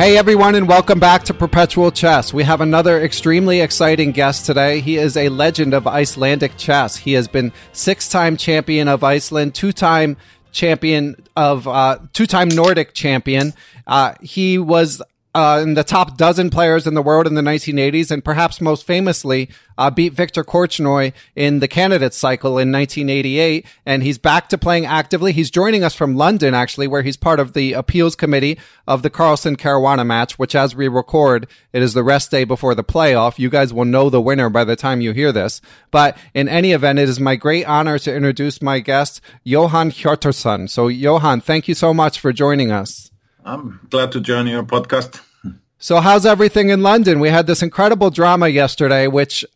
Hey everyone, and welcome back to Perpetual Chess. We have another extremely exciting guest today. He is a legend of Icelandic chess. He has been six-time champion of Iceland, two-time Nordic champion. He was in the top dozen players in the world in the 1980s, and perhaps most famously beat Viktor Korchnoi in the Candidates cycle in 1988. And he's back to playing actively. He's joining us from London, actually, where he's part of the appeals committee of the Carlsen Caruana match, which, as we record, it is the rest day before the playoff. You guys will know the winner by the time you hear this. But in any event, it is my great honor to introduce my guest, Johan Hjartorsson. So Johan, thank you so much for joining us. I'm glad to join your podcast. So how's everything in London? We had this incredible drama yesterday, which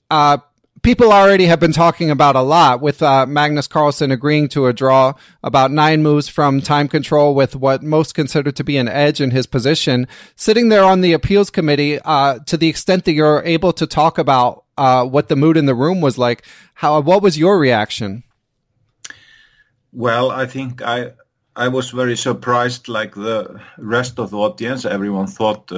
people already have been talking about a lot, with Magnus Carlsen agreeing to a draw about 9 moves from time control with what most consider to be an edge in his position. Sitting there on the appeals committee, to the extent that you're able to talk about what the mood in the room was like, what was your reaction? Well, I think I was very surprised, like the rest of the audience. Everyone thought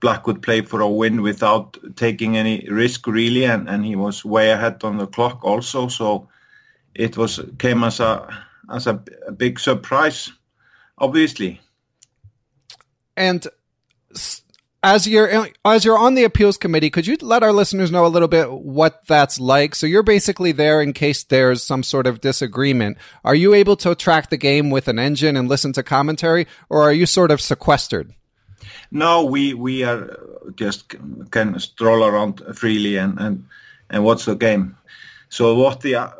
Black would play for a win without taking any risk, really, and he was way ahead on the clock also. So it came as a big surprise, obviously. And as you're on the appeals committee, could you let our listeners know a little bit what that's like? So you're basically there in case there's some sort of disagreement. Are you able to track the game with an engine and listen to commentary, or are you sort of sequestered? No, we are just can stroll around freely and watch the game. So what the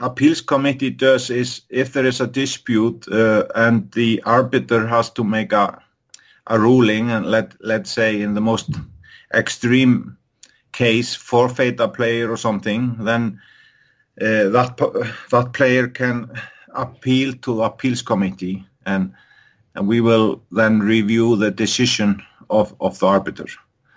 appeals committee does is, if there is a dispute and the arbiter has to make a ruling, and let's say in the most extreme case forfeit a player or something, then that player can appeal to the appeals committee, and we will then review the decision of the arbiter.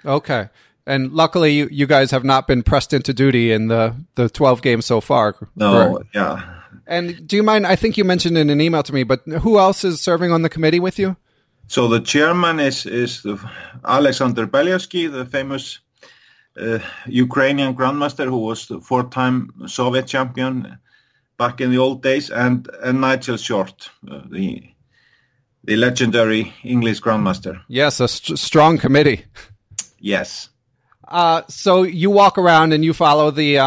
Okay. And luckily, you guys have not been pressed into duty in the 12 games so far. No, right? Yeah. And do you mind, I think you mentioned in an email to me, but who else is serving on the committee with you? So the chairman is Alexander Belyovsky, the famous Ukrainian grandmaster who was the four-time Soviet champion back in the old days, and Nigel Short, the legendary English grandmaster. Yes, a strong committee. Yes. So you walk around and you follow the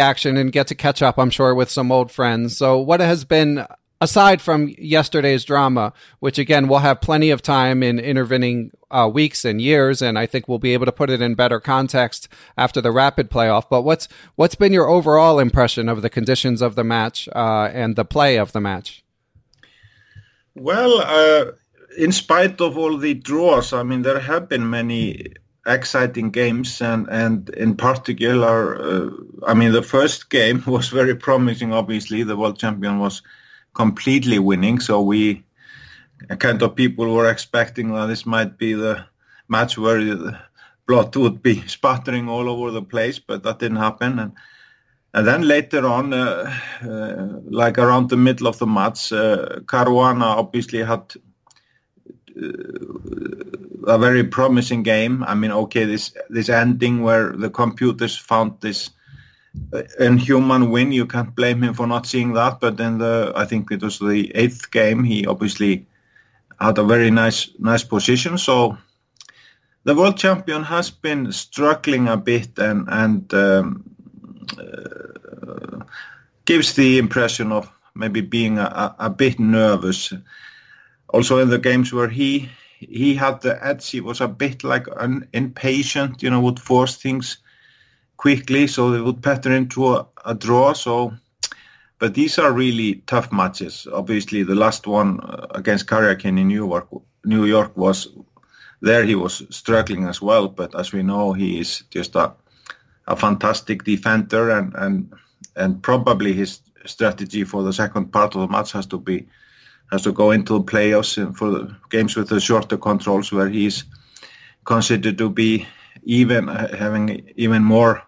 action and get to catch up, I'm sure, with some old friends. So what has been, aside from yesterday's drama, which again, we'll have plenty of time in intervening weeks and years, and I think we'll be able to put it in better context after the rapid playoff. But what's been your overall impression of the conditions of the match and the play of the match? Well, in spite of all the draws, I mean, there have been many exciting games, and in particular, I mean, the first game was very promising, obviously. The world champion was completely winning, so we kind of people were expecting that this might be the match where the blood would be spattering all over the place, but that didn't happen. And then later on, like around the middle of the match, Caruana obviously had a very promising game. I mean, okay, this ending where the computers found this inhuman win, you can't blame him for not seeing that. But in I think it was the eighth game, he obviously had a very nice position. So the world champion has been struggling a bit and gives the impression of maybe being a bit nervous. Also in the games where he had the edge, he was a bit like impatient, you know, would force things quickly, so they would pattern into a draw. So, but these are really tough matches. Obviously, the last one against Karjakin in New York was there. He was struggling as well, but as we know, he is just a fantastic defender, and probably his strategy for the second part of the match has to go into the playoffs for the games with the shorter controls, where he's considered to be even having even more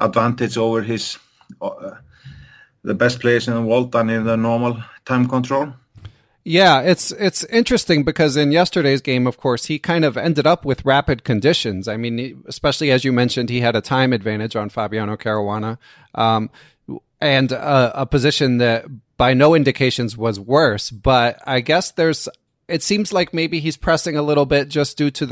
advantage over his the best players in the world than in the normal time control. Yeah, it's interesting because in yesterday's game, of course, he kind of ended up with rapid conditions. I mean, especially as you mentioned, he had a time advantage on Fabiano Caruana, and a position that by no indications was worse. But I guess it seems like maybe he's pressing a little bit just due to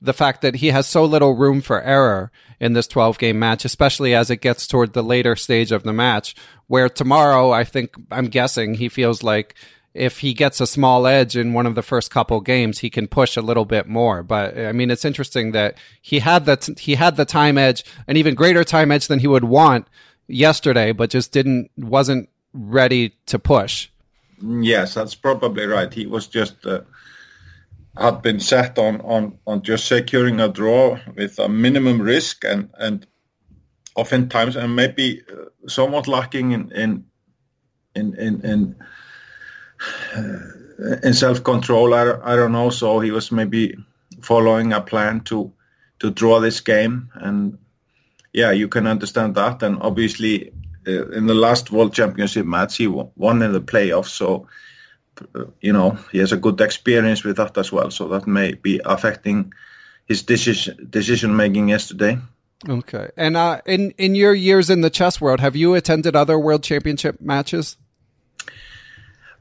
the fact that he has so little room for error in this 12-game match, especially as it gets toward the later stage of the match, where tomorrow, I think, I'm guessing, he feels like if he gets a small edge in one of the first couple games, he can push a little bit more. But, I mean, it's interesting that he had the time edge, an even greater time edge than he would want yesterday, but just wasn't ready to push. Yes, that's probably right. He was just... had been set on just securing a draw with a minimum risk and oftentimes and maybe somewhat lacking in self-control. I don't know. So he was maybe following a plan to draw this game, and yeah, you can understand that. And obviously, in the last World Championship match, he won in the playoffs, so. You know, he has a good experience with that as well, so that may be affecting his decision making yesterday. Okay. And in your years in the chess world, have you attended other World Championship matches?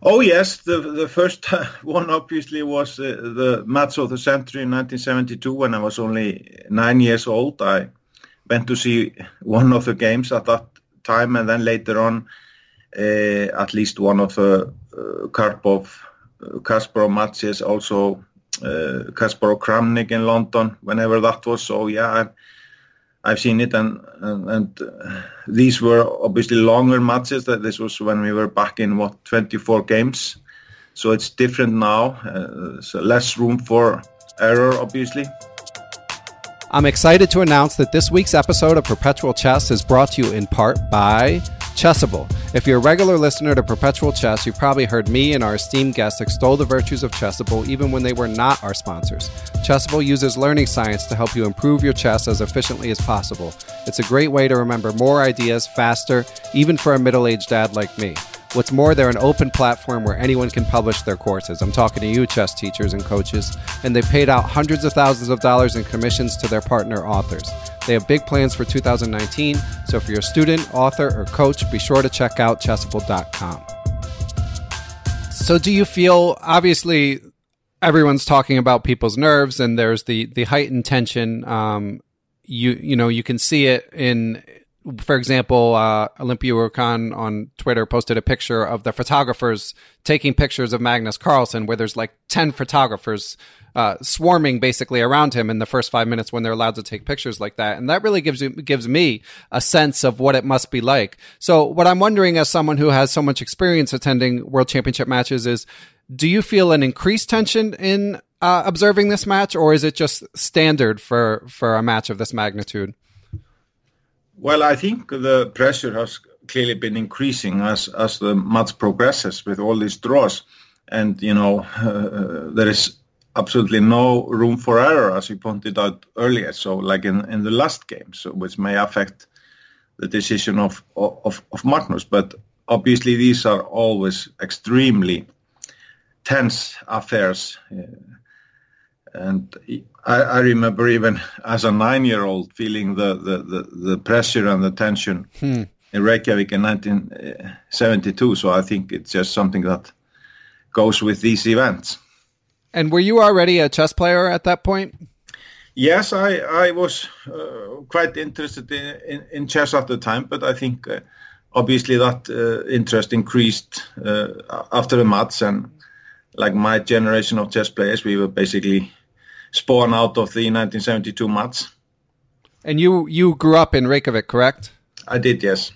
Oh yes, the first one obviously was the match of the century in 1972 when I was only 9 years old. I went to see one of the games at that time, and then later on at least one of the Kasparov matches, also Kasparov Kramnik in London, whenever that was. So yeah, I've seen it, and these were obviously longer matches. That this was when we were back in 24 games, so it's different now. So less room for error, obviously. I'm excited to announce that this week's episode of Perpetual Chess is brought to you in part by Chessable. If you're a regular listener to Perpetual Chess, you've probably heard me and our esteemed guests extol the virtues of Chessable even when they were not our sponsors. Chessable uses learning science to help you improve your chess as efficiently as possible. It's a great way to remember more ideas faster, even for a middle-aged dad like me. What's more, they're an open platform where anyone can publish their courses. I'm talking to you, chess teachers and coaches, and they've paid out hundreds of thousands of dollars in commissions to their partner authors. They have big plans for 2019, so if you're a student, author, or coach, be sure to check out Chessable.com. So do you feel, obviously, everyone's talking about people's nerves, and there's the heightened tension. You know, you can see it in... For example, Olympia Urkan on Twitter posted a picture of the photographers taking pictures of Magnus Carlsen, where there's like 10 photographers swarming basically around him in the first 5 minutes when they're allowed to take pictures like that. And that really gives me a sense of what it must be like. So what I'm wondering, as someone who has so much experience attending World Championship matches, is do you feel an increased tension in observing this match, or is it just standard for a match of this magnitude? Well, I think the pressure has clearly been increasing as the match progresses with all these draws. And, you know, there is absolutely no room for error, as you pointed out earlier. So like in the last game, so which may affect the decision of Magnus. But obviously these are always extremely tense affairs. And I remember even as a 9-year-old feeling the pressure and the tension in Reykjavik in 1972. So I think it's just something that goes with these events. And were you already a chess player at that point? Yes, I was quite interested in chess at the time, but I think obviously that interest increased after the match. And like my generation of chess players, we were basically spawned out of the 1972 match. And you grew up in Reykjavik, correct? I did, yes.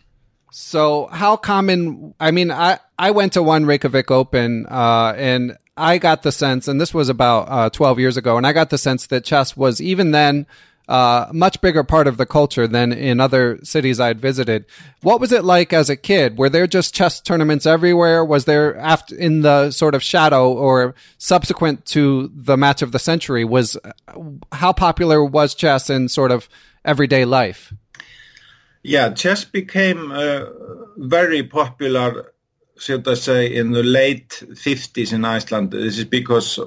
So how common... I mean, I went to one Reykjavik Open, and I got the sense, and this was about 12 years ago, and I got the sense that chess was, even then, a much bigger part of the culture than in other cities I'd visited. What was it like as a kid? Were there just chess tournaments everywhere? Was there, after, in the sort of shadow or subsequent to the match of the century, was how popular was chess in sort of everyday life? Yeah, chess became very popular, should I say, in the late 50s in Iceland. This is because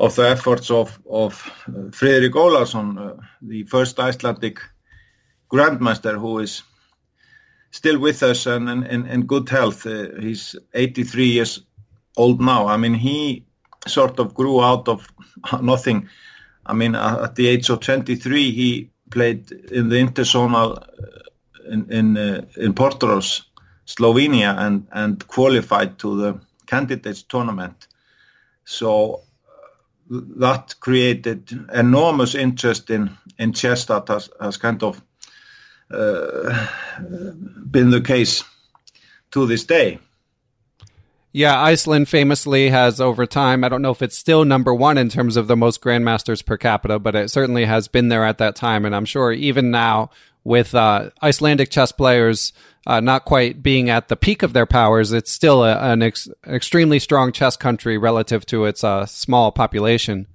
of the efforts of Friðrik Ólafsson, the first Icelandic grandmaster, who is still with us and in good health. He's 83 years old now. I mean, he sort of grew out of nothing. I mean, at the age of 23, he played in the Interzonal in Portorož, Slovenia, and qualified to the Candidates tournament. So that created enormous interest in chess that has kind of been the case to this day. Yeah, Iceland famously has over time, I don't know if it's still number one in terms of the most grandmasters per capita, but it certainly has been there at that time. And I'm sure even now with Icelandic chess players not quite being at the peak of their powers, it's still an extremely strong chess country relative to its small population.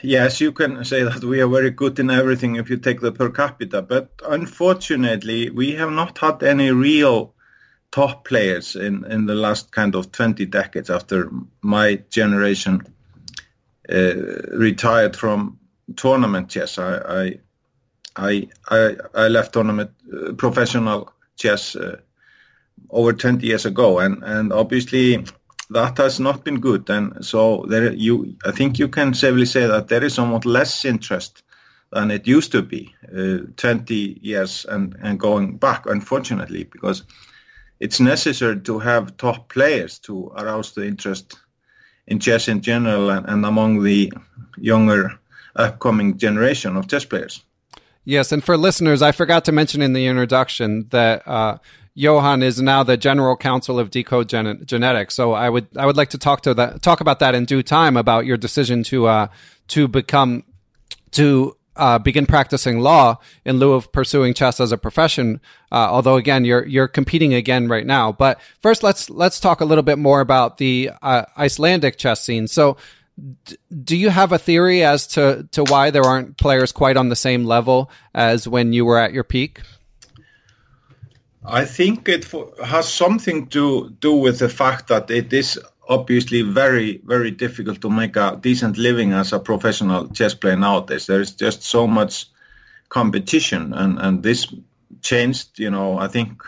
Yes, you can say that we are very good in everything if you take the per capita, but unfortunately we have not had any real top players in the last kind of 20 decades after my generation retired from tournament chess. I left tournament professional chess over 20 years ago, and obviously that has not been good. And so I think you can safely say that there is somewhat less interest than it used to be 20 years and going back, unfortunately, because it's necessary to have top players to arouse the interest in chess in general and among the younger upcoming generation of chess players. Yes, and for listeners, I forgot to mention in the introduction that Johan is now the general counsel of Decode Genetics. So I would like to talk about that in due time, about your decision to become to begin practicing law in lieu of pursuing chess as a profession. Although again, you're competing again right now. But first, let's talk a little bit more about the Icelandic chess scene. So, do you have a theory as to why there aren't players quite on the same level as when you were at your peak? I think it has something to do with the fact that it is obviously very, very difficult to make a decent living as a professional chess player nowadays. There is just so much competition, and this changed, you know, I think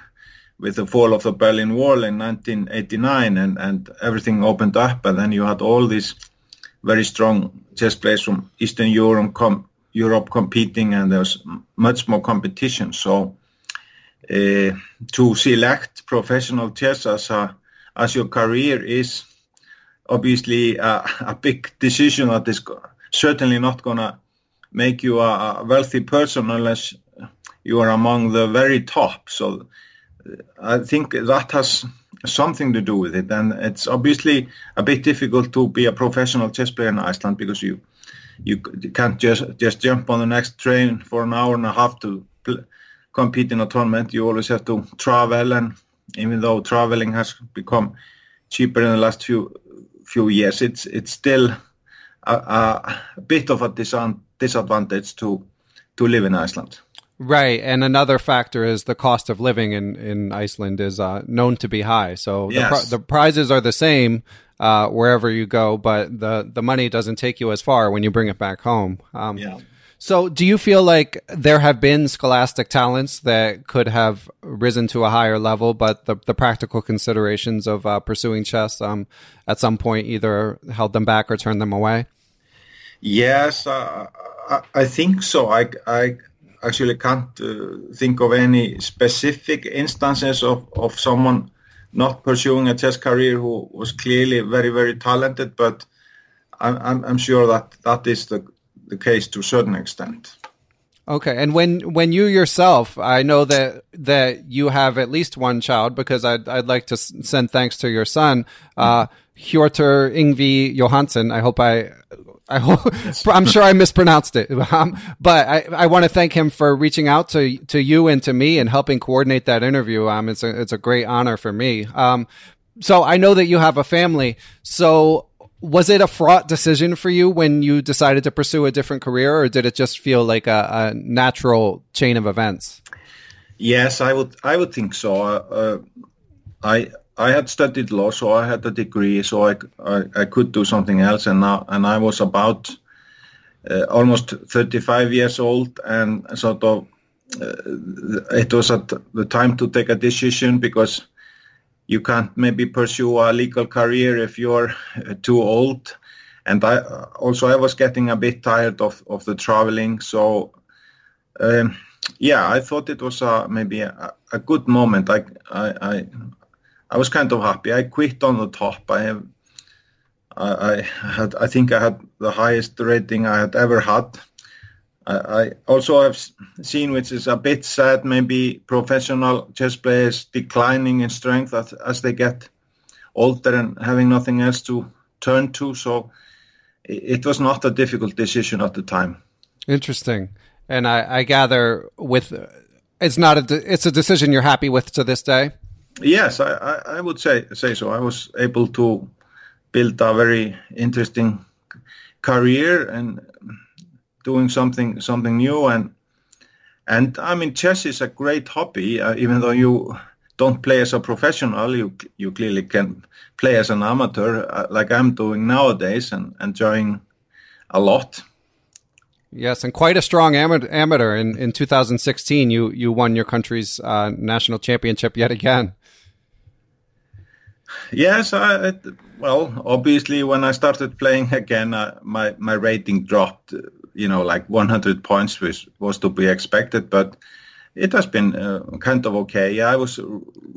with the fall of the Berlin Wall in 1989, and everything opened up, and then you had all these very strong chess players from Eastern Europe, Europe competing, and there's much more competition. So to select professional chess as your career is obviously a big decision that is certainly not going to make you a wealthy person unless you are among the very top. So I think that has something to do with it. And it's obviously a bit difficult to be a professional chess player in Iceland because you can't just jump on the next train for an hour and a half to compete in a tournament. You always have to travel, and even though traveling has become cheaper in the last few years, it's still a bit of a disadvantage to live in Iceland. Right, and another factor is the cost of living in Iceland is known to be high. So yes, the prizes are the same wherever you go, but the money doesn't take you as far when you bring it back home. Yeah. So do you feel like there have been scholastic talents that could have risen to a higher level, but the practical considerations of pursuing chess at some point either held them back or turned them away? Yes, I think so. I actually can't think of any specific instances of someone not pursuing a chess career who was clearly very, very talented, but I'm sure that is the case to a certain extent. Okay. And when you yourself, I know that you have at least one child, because I'd like to send thanks to your son, Hjorter Ingvi Johansen. I'm sure I mispronounced it, but I want to thank him for reaching out to you and to me and helping coordinate that interview. It's a great honor for me. So I know that you have a family. So was it a fraught decision for you when you decided to pursue a different career, or did it just feel like a natural chain of events? Yes, I would think so. I had studied law, so I had a degree, so I could do something else. And I was about almost 35 years old, and sort of it was at the time to take a decision, because you can't maybe pursue a legal career if you're too old. And I was getting a bit tired of the traveling, so I thought it was maybe a good moment. I was kind of happy. I quit on the top. I think I had the highest rating I had ever had. I also have seen, which is a bit sad, maybe professional chess players declining in strength as they get older and having nothing else to turn to. So it was not a difficult decision at the time. Interesting. And I gather it's a decision you're happy with to this day? Yes, I would say so. I was able to build a very interesting career and doing something new, and I mean, chess is a great hobby. Even though you don't play as a professional, you clearly can play as an amateur, like I'm doing nowadays, and enjoying a lot. Yes, and quite a strong amateur. In 2016, you won your country's national championship yet again. Yes, obviously, when I started playing again, my rating dropped, like 100 points, which was to be expected, but it has been kind of okay. Yeah, I was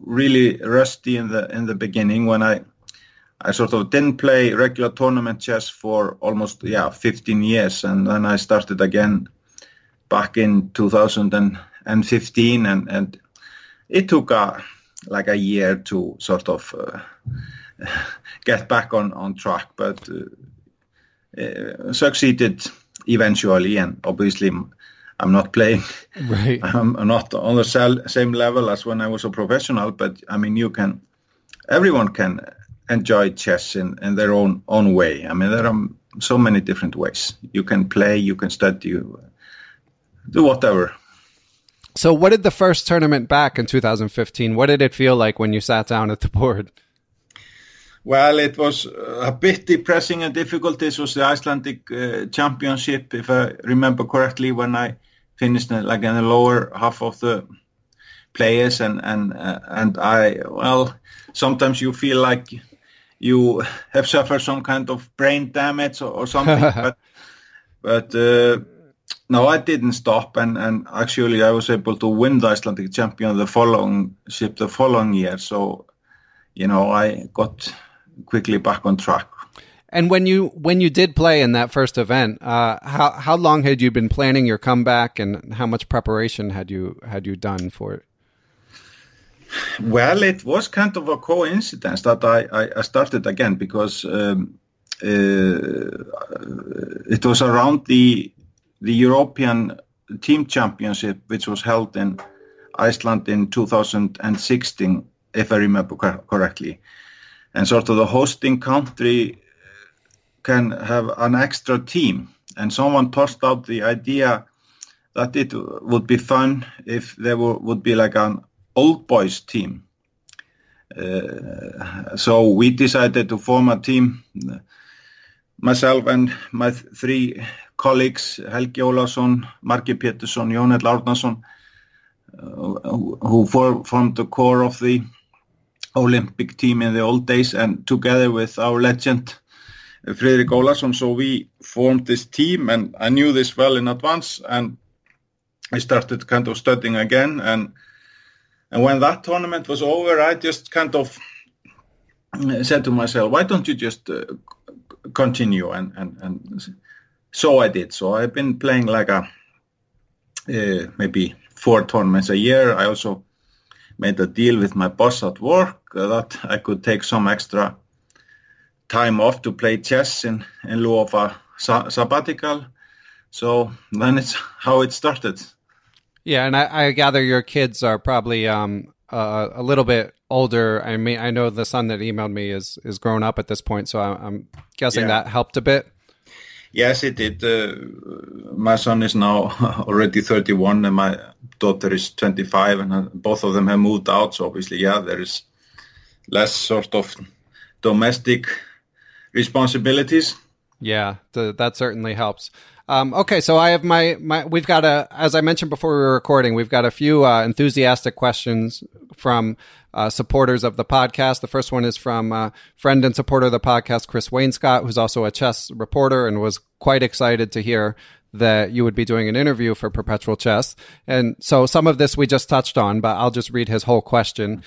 really rusty in the beginning when I sort of didn't play regular tournament chess for almost 15 years, and then I started again back in 2015, and it took a year to sort of get back on track, but succeeded eventually, and obviously I'm not playing. Right. I'm not on the same level as when I was a professional, but I mean, everyone can enjoy chess in their own way. I mean, there are so many different ways. You can play, you can study, you do whatever. So what did the first tournament back in 2015, what did it feel like when you sat down at the board? Well, it was a bit depressing and difficult. This was the Icelandic championship, if I remember correctly, when I finished like in the lower half of the players, and I, well, sometimes you feel like you have suffered some kind of brain damage or something, but no, I didn't stop, and actually I was able to win the Icelandic champion the following year. So, you know, I got quickly back on track. And when you did play in that first event, how long had you been planning your comeback, and how much preparation had you done for it? Well, it was kind of a coincidence that I started again, because it was around the European Team Championship, which was held in Iceland in 2016, if I remember correctly. And sort of the hosting country can have an extra team. And someone tossed out the idea that it would be fun if there would be like an old boys team. So we decided to form a team, myself and my three colleagues, Helgi Olason, Marke Petersson, Jónel Árnason, who formed the core of the Olympic team in the old days, and together with our legend, Friðrik Ólafsson. So we formed this team, and I knew this well in advance, and I started kind of studying again. And when that tournament was over, I just kind of said to myself, why don't you just continue? And so I did. So I've been playing like maybe 4 tournaments a year. I also made a deal with my boss at work that I could take some extra time off to play chess in lieu of a sabbatical. So then it's how it started. Yeah, and I gather your kids are probably a little bit older. I mean, I know the son that emailed me is grown up at this point, so I'm guessing that helped a bit. Yes, it did. My son is now already 31, and my daughter is 25, and both of them have moved out. So obviously, there is less sort of domestic responsibilities. Yeah, that certainly helps. Okay, so I have we've got as I mentioned before we were recording, we've got a few enthusiastic questions from supporters of the podcast. The first one is from friend and supporter of the podcast, Chris Wainscott, who's also a chess reporter and was quite excited to hear that you would be doing an interview for Perpetual Chess. And so some of this we just touched on, but I'll just read his whole question.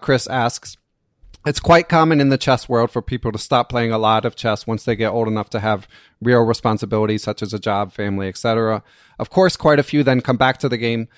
Chris asks, it's quite common in the chess world for people to stop playing a lot of chess once they get old enough to have real responsibilities such as a job, family, etc. Of course, quite a few then come back to the game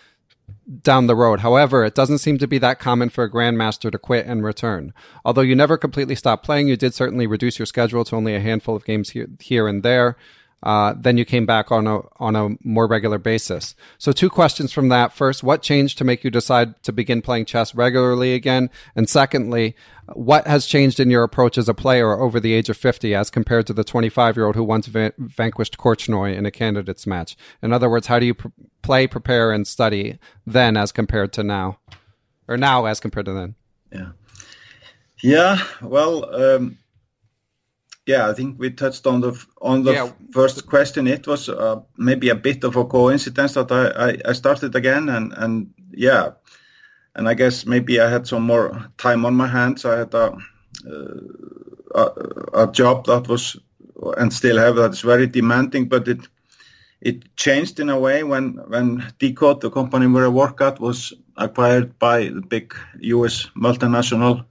down the road. However, it doesn't seem to be that common for a grandmaster to quit and return. Although you never completely stopped playing, you did certainly reduce your schedule to only a handful of games here and there. Then you came back on a more regular basis. So 2 questions from that. First, what changed to make you decide to begin playing chess regularly again? And secondly, what has changed in your approach as a player over the age of 50 as compared to the 25-year-old who once vanquished Korchnoi in a Candidates match? In other words, how do you play, prepare, and study then as compared to now? Or now as compared to then? Yeah, well... I think we touched on the first question. It was maybe a bit of a coincidence that I started again, and I guess maybe I had some more time on my hands. I had a job that was, and still have, that's very demanding, but it changed in a way when Decode, the company where I work at, was acquired by the big U.S. multinational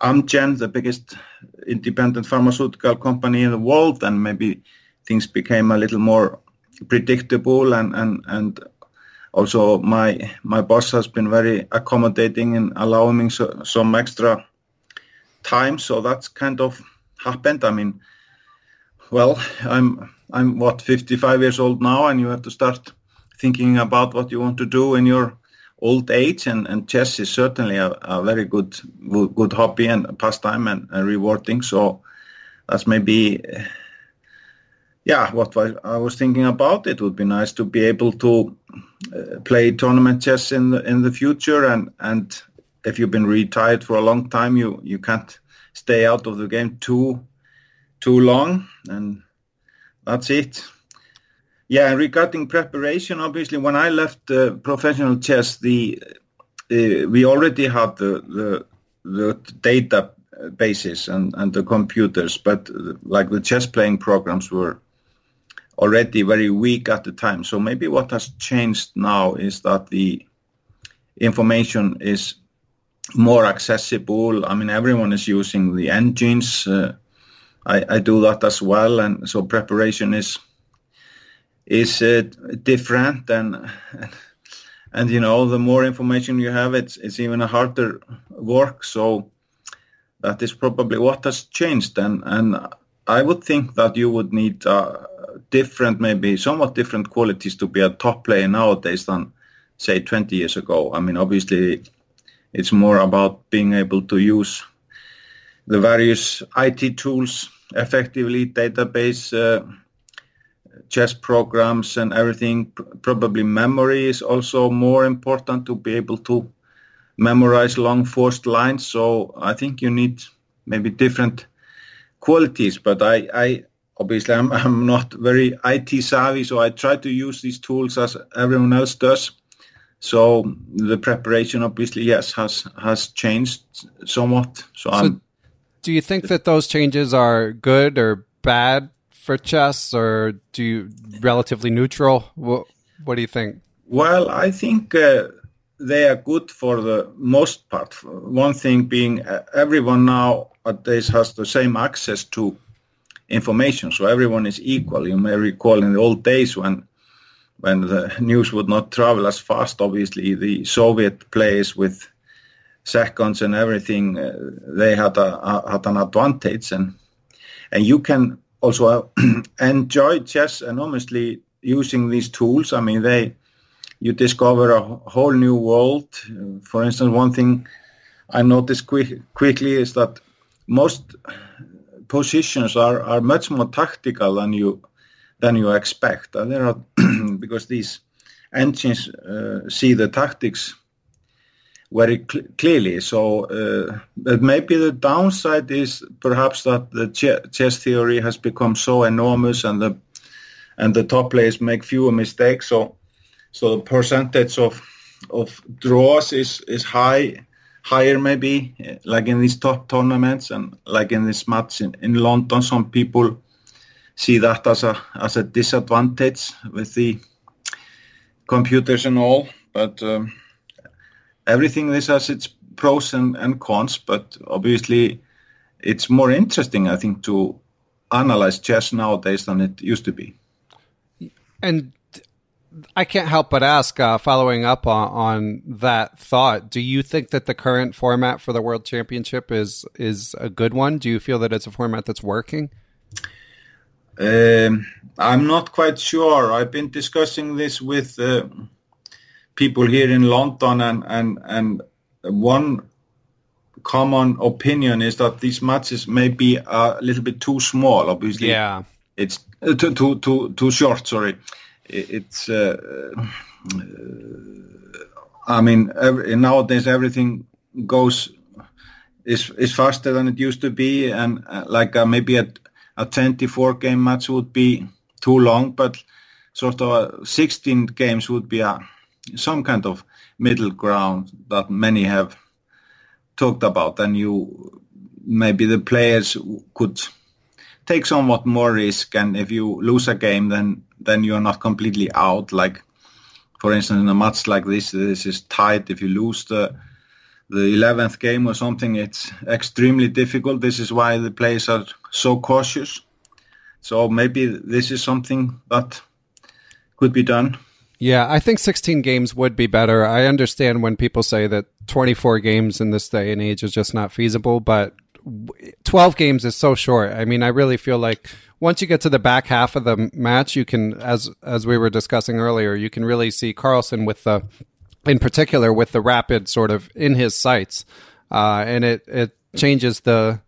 Amgen, the biggest independent pharmaceutical company in the world, and maybe things became a little more predictable, and also my boss has been very accommodating in allowing me some extra time, so that's kind of happened. I mean, well, I'm what, 55 years old now, and you have to start thinking about what you want to do in your old age, and chess is certainly a very good hobby and pastime and rewarding. So that's maybe, what I was thinking about. It would be nice to be able to play tournament chess in the future, and if you've been retired for a long time, you can't stay out of the game too long, and that's it. Yeah, regarding preparation, obviously, when I left professional chess, we already had the databases and the computers, but like the chess playing programs were already very weak at the time. So maybe what has changed now is that the information is more accessible. I mean, everyone is using the engines. I do that as well, and so preparation is different, and you know, the more information you have, it's even a harder work. So that is probably what has changed, and I would think that you would need somewhat different qualities to be a top player nowadays than say 20 years ago. I mean, obviously it's more about being able to use the various IT tools effectively, database, chess programs and everything. Probably memory is also more important, to be able to memorize long forced lines. So I think you need maybe different qualities, but I obviously I'm not very IT savvy, so I try to use these tools as everyone else does. So the preparation obviously, yes, has changed somewhat. So do you think that those changes are good or bad for chess, or do you relatively neutral? What do you think? Well, I think they are good for the most part. One thing being, everyone nowadays has the same access to information, so everyone is equal. You may recall in the old days when the news would not travel as fast, obviously the Soviet players with seconds and everything, they had an advantage, and you can also enjoy chess enormously using these tools. I mean, you discover a whole new world. For instance, one thing I noticed quickly is that most positions are much more tactical than you expect. And there are because these engines see the tactics very clearly. So but maybe the downside is perhaps that the chess theory has become so enormous, and the top players make fewer mistakes, so the percentage of draws is higher maybe, like in these top tournaments, and like in this match in London, some people see that as a disadvantage with the computers and all, but everything this has its pros and cons, but obviously it's more interesting, I think, to analyze chess nowadays than it used to be. And I can't help but ask, following up on that thought, do you think that the current format for the World Championship is a good one? Do you feel that it's a format that's working? I'm not quite sure. I've been discussing this with people here in London, and one common opinion is that these matches may be a little bit too small. Obviously, yeah, it's too short. Sorry, it's. I mean, nowadays everything goes is faster than it used to be, and like maybe a 24 game match would be too long, but sort of 16 games would be some kind of middle ground that many have talked about, and maybe the players could take somewhat more risk, and if you lose a game then you're not completely out. Like for instance, in a match like this is tight. If you lose the 11th game or something, it's extremely difficult. This is why the players are so cautious. So maybe this is something that could be done. Yeah, I think 16 games would be better. I understand when people say that 24 games in this day and age is just not feasible, but 12 games is so short. I mean, I really feel like once you get to the back half of the match, you can, as we were discussing earlier, you can really see Carlsen with the, in particular, with the rapid sort of in his sights. And it changes the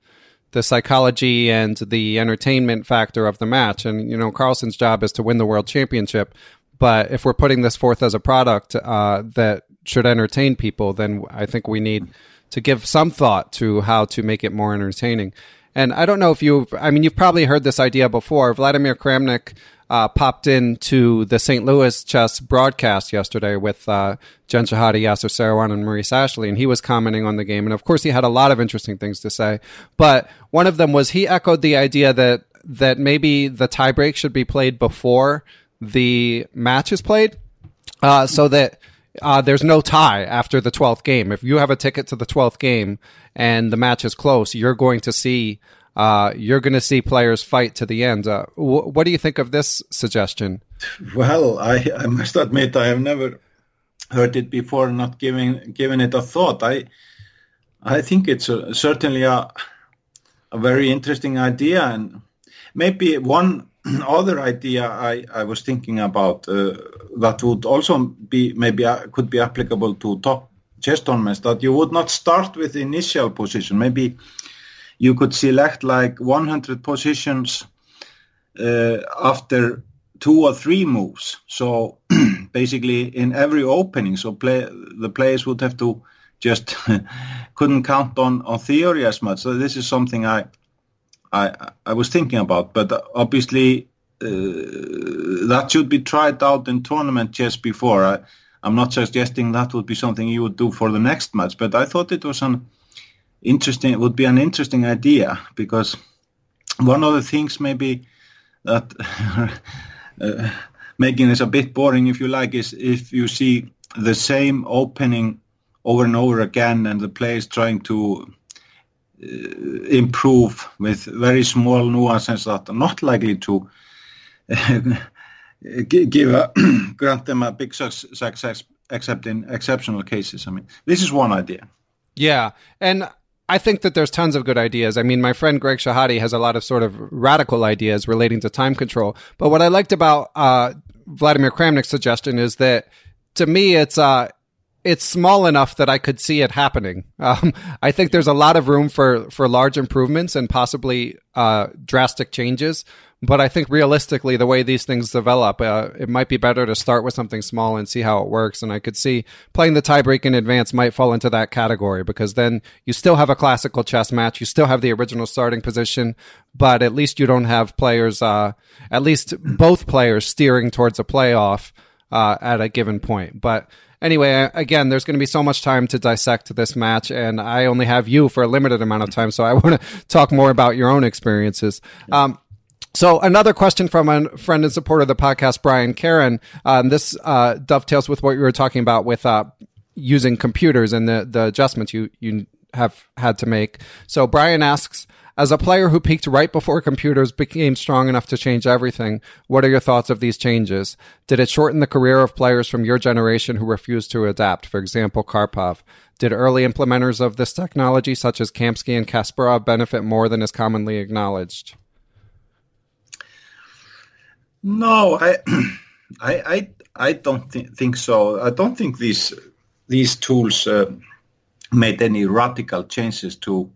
psychology and the entertainment factor of the match. And, you know, Carlsen's job is to win the world championship. But if we're putting this forth as a product that should entertain people, then I think we need to give some thought to how to make it more entertaining. And I don't know if you've probably heard this idea before. Vladimir Kramnik popped into the St. Louis Chess broadcast yesterday with Jen Shahadi, Yasser Seirawan, and Maurice Ashley, and he was commenting on the game. And of course, he had a lot of interesting things to say. But one of them was he echoed the idea that maybe the tiebreak should be played before the match is played, so that there's no tie after the 12th game. If you have a ticket to the 12th game and the match is close, you're going to see players fight to the end. What do you think of this suggestion? Well, I must admit I have never heard it before, not given it a thought. I think it's certainly a very interesting idea, and maybe one other idea I was thinking about that would also be could be applicable to top chess tournaments, that you would not start with initial position. Maybe you could select like 100 positions after 2 or 3 moves. So basically in every opening, so the players would have to just couldn't count on theory as much. So this is something I was thinking about, but obviously that should be tried out in tournament chess before. I'm not suggesting that would be something you would do for the next match, but I thought it was an interesting idea, because one of the things maybe that making this a bit boring, if you like, is if you see the same opening over and over again and the players trying to improve with very small nuances that are not likely to grant them a big success, except in exceptional cases. I mean, this is one idea. Yeah, and I think that there's tons of good ideas. I mean, my friend Greg Shahadi has a lot of sort of radical ideas relating to time control. But what I liked about Vladimir Kramnik's suggestion is that, to me, it's small enough that I could see it happening. I think there's a lot of room for large improvements and possibly drastic changes. But I think realistically, the way these things develop, it might be better to start with something small and see how it works. And I could see playing the tiebreak in advance might fall into that category, because then you still have a classical chess match. You still have the original starting position, but at least you don't have players, at least both players steering towards a playoff at a given point. But anyway, again, there's going to be so much time to dissect this match, and I only have you for a limited amount of time, so I want to talk more about your own experiences. So another question from a friend and supporter of the podcast, Brian Karen. This dovetails with what you were talking about with using computers and the adjustments you have had to make. So Brian asks, as a player who peaked right before computers became strong enough to change everything, what are your thoughts of these changes? Did it shorten the career of players from your generation who refused to adapt, for example, Karpov? Did early implementers of this technology, such as Kamsky and Kasparov, benefit more than is commonly acknowledged? No, I don't think so. I don't think these tools made any radical changes to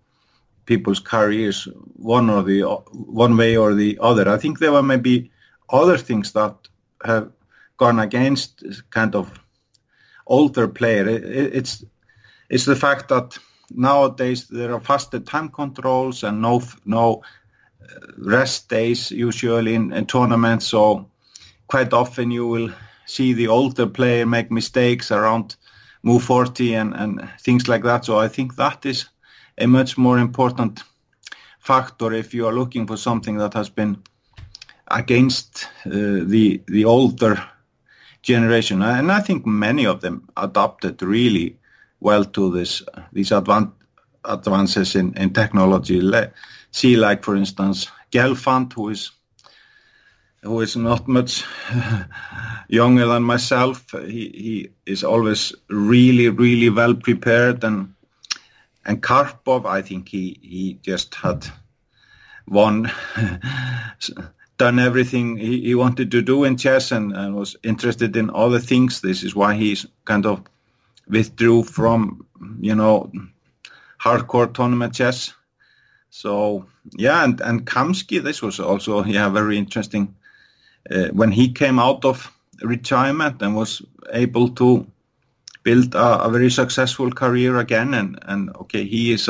people's careers one way or the other. I think there were maybe other things that have gone against kind of older player. It's the fact that nowadays there are faster time controls and no rest days usually in tournaments, so quite often you will see the older player make mistakes around move 40 and things like that. So I think that is a much more important factor if you are looking for something that has been against the older generation. And I think many of them adapted really well to these advances in technology. See, like, for instance, Gelfand, who is not much younger than myself. He is always really, really well prepared and And Karpov, I think he just had won, done everything he wanted to do in chess and was interested in other things. This is why he's kind of withdrew from, you know, hardcore tournament chess. So, yeah, and Kamsky, this was also, yeah, very interesting. When he came out of retirement and was able to build a very successful career again, and okay, he is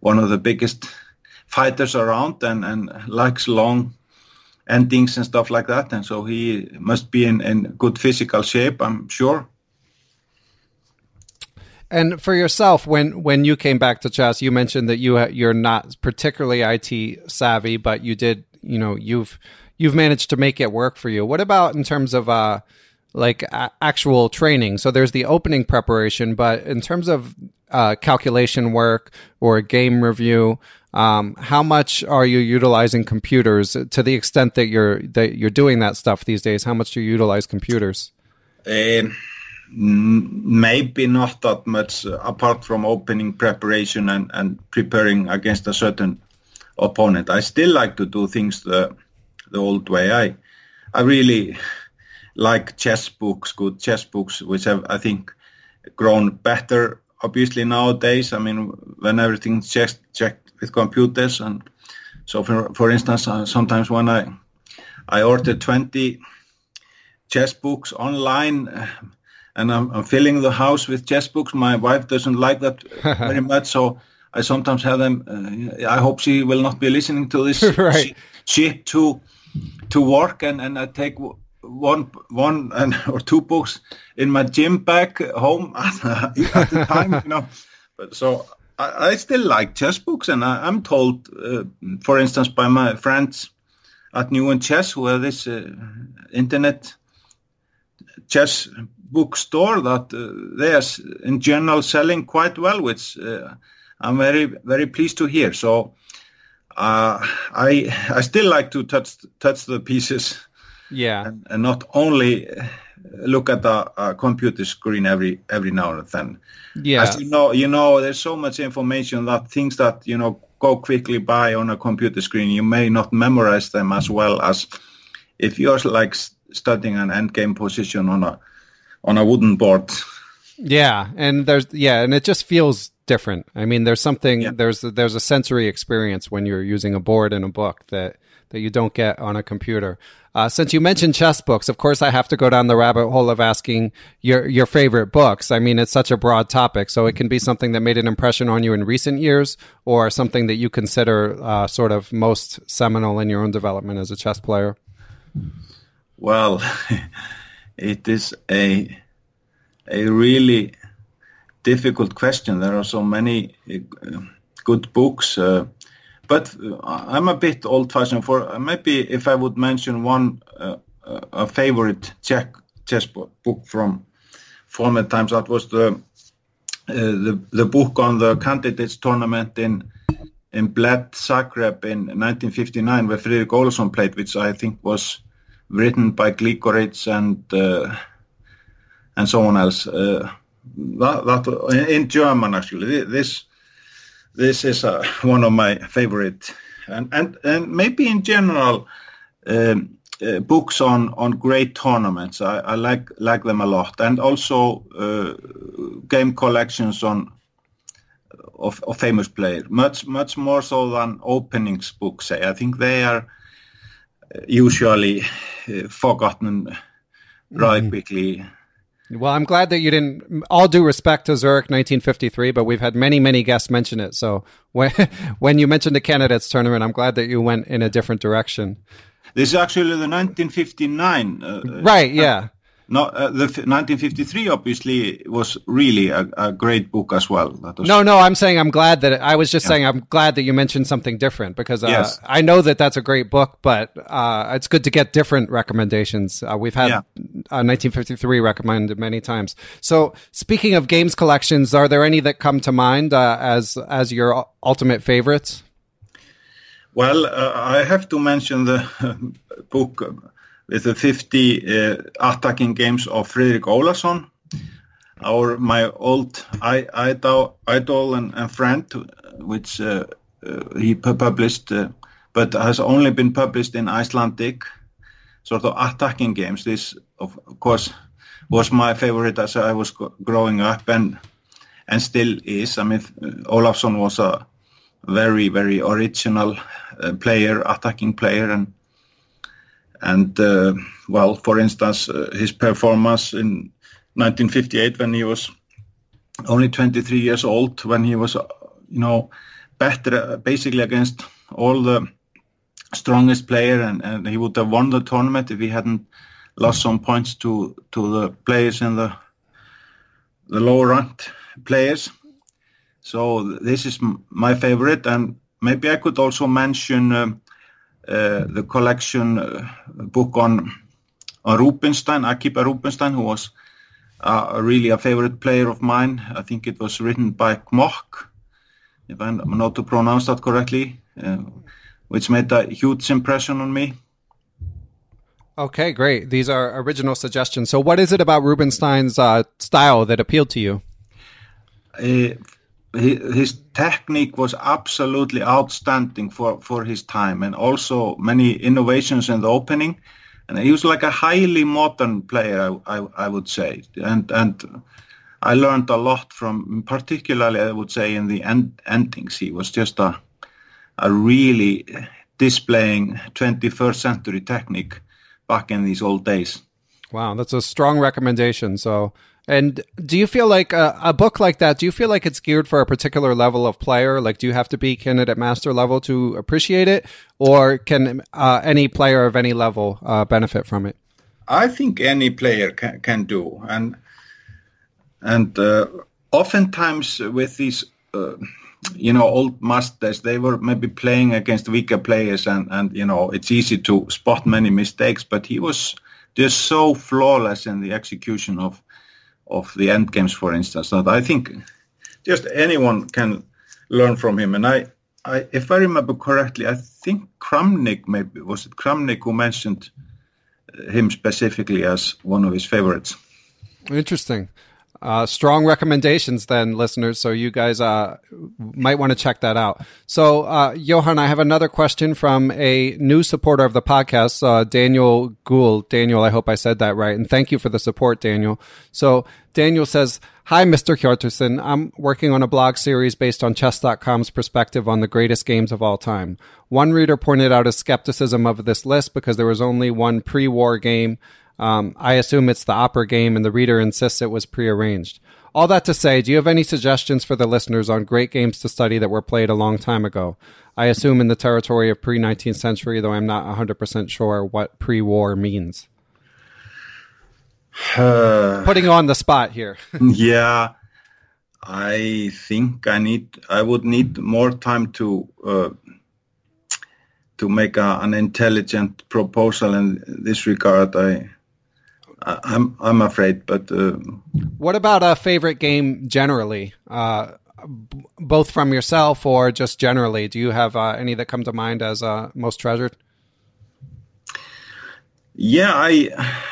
one of the biggest fighters around and likes long endings and stuff like that, and so he must be in good physical shape, I'm sure. And for yourself, when you came back to chess, you mentioned that you're not particularly IT savvy, but you did, you know, you've managed to make it work for you. What about in terms of actual training? So there's the opening preparation, but in terms of calculation work or game review, how much are you utilizing computers to the extent that you're doing that stuff these days? How much do you utilize computers? Maybe not that much, apart from opening preparation and preparing against a certain opponent. I still like to do things the old way. I really like chess books, good chess books, which have, I think, grown better, obviously, nowadays. I mean, when everything's checked with computers. And so, for instance, sometimes when I order 20 chess books online, and I'm filling the house with chess books. My wife doesn't like that very much, so I sometimes have them. I hope she will not be listening to this. Right. She to work, and I take one or two books in my gym bag home at the time, you know. But so I still like chess books, and I'm told, for instance, by my friends at New and Chess, who have this internet chess bookstore, that they are in general selling quite well, which I'm very, very pleased to hear. So I still like to touch the pieces, yeah, and not only look at a computer screen every now and then. Yeah, as you know, there's so much information that things that, you know, go quickly by on a computer screen, you may not memorize them as well as if you're like studying an endgame position on a wooden board. Yeah, and it just feels different. I mean, there's something, yeah. There's a sensory experience when you're using a board and a book that you don't get on a computer. Since you mentioned chess books, of course, I have to go down the rabbit hole of asking your favorite books. I mean, it's such a broad topic, so it can be something that made an impression on you in recent years, or something that you consider sort of most seminal in your own development as a chess player. Well, it is a really difficult question. There are so many good books, but I'm a bit old-fashioned. For maybe if I would mention one a favorite chess book from former times, that was the book on the Candidates tournament in Bled Zagreb in 1959, where Friðrik Ólafsson played, which I think was written by Gligoric and someone else, that in German, actually. This is one of my favorite, and maybe in general, books on great tournaments. I like them a lot, and also game collections of famous players. Much more so than openings books. Say, I think they are usually forgotten rather quickly. Well, I'm glad that you didn't. All due respect to Zurich 1953, but we've had many, many guests mention it. So when you mentioned the Candidates tournament, I'm glad that you went in a different direction. This is actually the 1959. Right, yeah. No, the 1953 obviously was really a great book as well. No, I'm saying I'm glad that saying I'm glad that you mentioned something different, because yes. I know that that's a great book, but it's good to get different recommendations. We've had 1953 recommended many times. So speaking of games collections, are there any that come to mind as your ultimate favorites? Well, I have to mention the book with the 50 attacking games of Friðrik Ólafsson. my old idol and friend, which he published, but has only been published in Icelandic sort of attacking games. This, of course, was my favorite as I was growing up, and still is. I mean, Ólafsson was a very, very original player, attacking player, and well, for instance, his performance in 1958 when he was only 23 years old, when he was, better basically against all the strongest player, and he would have won the tournament if he hadn't lost some points to the players in the lower ranked players. So this is my favorite, and maybe I could also mention the collection book on Rubinstein, Akiba Rubinstein, who was really a favorite player of mine. I think it was written by Kmokk, if I know to pronounce that correctly, which made a huge impression on me. Okay, great. These are original suggestions. So what is it about Rubinstein's style that appealed to you? His technique was absolutely outstanding for his time, and also many innovations in the opening. And he was like a highly modern player, I would say. And I learned a lot from, particularly, I would say, in the endings. He was just a really displaying 21st century technique back in these old days. Wow, that's a strong recommendation. So, and do you feel like a book like that, do you feel like it's geared for a particular level of player? Like, do you have to be candidate master level to appreciate it? Or can any player of any level benefit from it? I think any player can do. And oftentimes with these, old masters, they were maybe playing against weaker players, and it's easy to spot many mistakes, but he was just so flawless in the execution of the end games, for instance, that I think just anyone can learn from him. And I if I remember correctly, I think Kramnik who mentioned him specifically as one of his favorites. Interesting. Strong recommendations then, listeners, so you guys might want to check that out. So, Johan, I have another question from a new supporter of the podcast, Daniel Gould. Daniel, I hope I said that right, and thank you for the support, Daniel. So, Daniel says, "Hi, Mr. Hjartorsson. I'm working on a blog series based on chess.com's perspective on the greatest games of all time. One reader pointed out his skepticism of this list because there was only one pre-war game. I assume it's the opera game, and the reader insists it was prearranged. All that to say, do you have any suggestions for the listeners on great games to study that were played a long time ago? I assume in the territory of pre-19th century, though I'm not 100% sure what pre-war means." Putting on the spot here. Yeah, I think I would need more time to make an intelligent proposal in this regard. I'm afraid, but... What about a favorite game generally? Both from yourself or just generally? Do you have any that come to mind as most treasured? Yeah,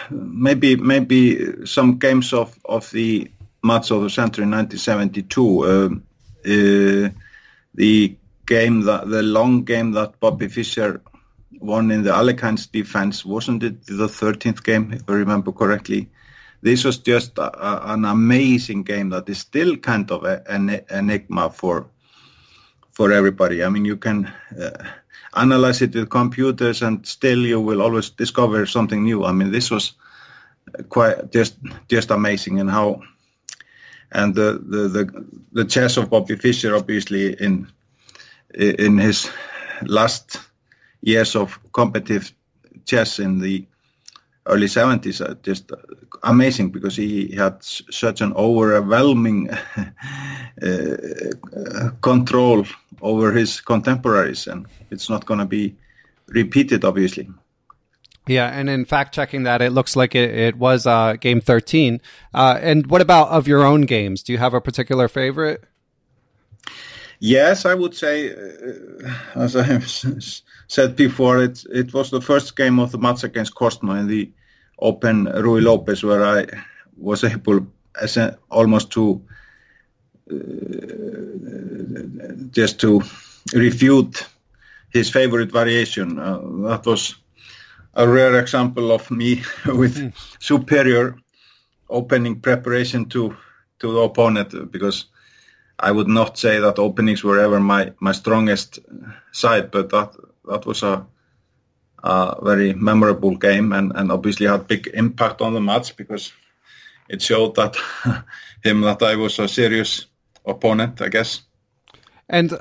maybe some games of the match of the century, 1972. The game, the long game that Bobby Fischer won in the Alicant's defense, wasn't it the 13th game, if I remember correctly? This was just an amazing game that is still kind of an enigma for everybody. I mean, you can analyze it with computers, and still you will always discover something new. I mean, this was quite just amazing, and how, and the chess of Bobby Fischer, obviously in his last years of competitive chess in the early 70s are just amazing, because he had such an overwhelming control over his contemporaries, and it's not going to be repeated, obviously. Yeah, and in fact, checking that, it looks like it was game 13. And what about of your own games? Do you have a particular favorite? Yes, I would say, as I have said before, it was the first game of the match against Korchnoi in the Open Ruy Lopez, where I was able almost to just to refute his favorite variation. That was a rare example of me with superior opening preparation to the opponent, because I would not say that openings were ever my strongest side, but that was a very memorable game and obviously had big impact on the match, because it showed that him that I was a serious opponent, I guess. And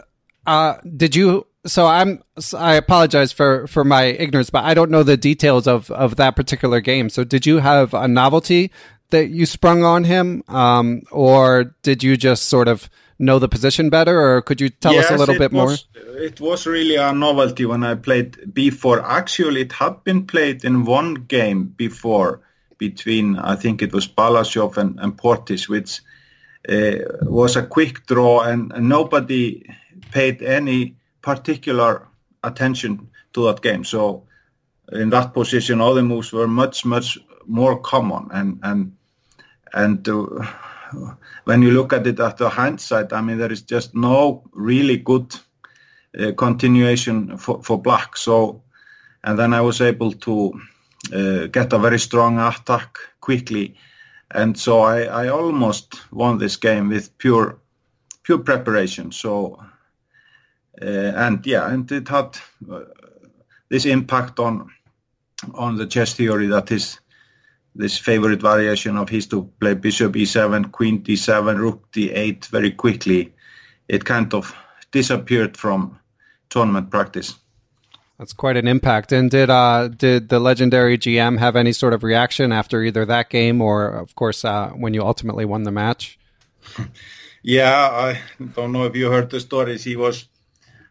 did you? So I apologize for my ignorance, but I don't know the details of that particular game. So did you have a novelty that you sprung on him, or did you just sort of know the position better, or could you tell us a little bit more? It was really a novelty when I played before. Actually, it had been played in one game before between, I think it was Balašov and Portis, which was a quick draw, and nobody paid any particular attention to that game. So in that position, all the moves were much more common, and when you look at it at the hindsight, I mean, there is just no really good continuation for black. So, and then I was able to get a very strong attack quickly, and so I almost won this game with pure preparation. So and it had this impact on the chess theory that is this favorite variation of his to play bishop e7, queen d7, rook d8 very quickly. It kind of disappeared from tournament practice. That's quite an impact. And did the legendary GM have any sort of reaction after either that game or, of course, when you ultimately won the match? Yeah, I don't know if you heard the stories. He was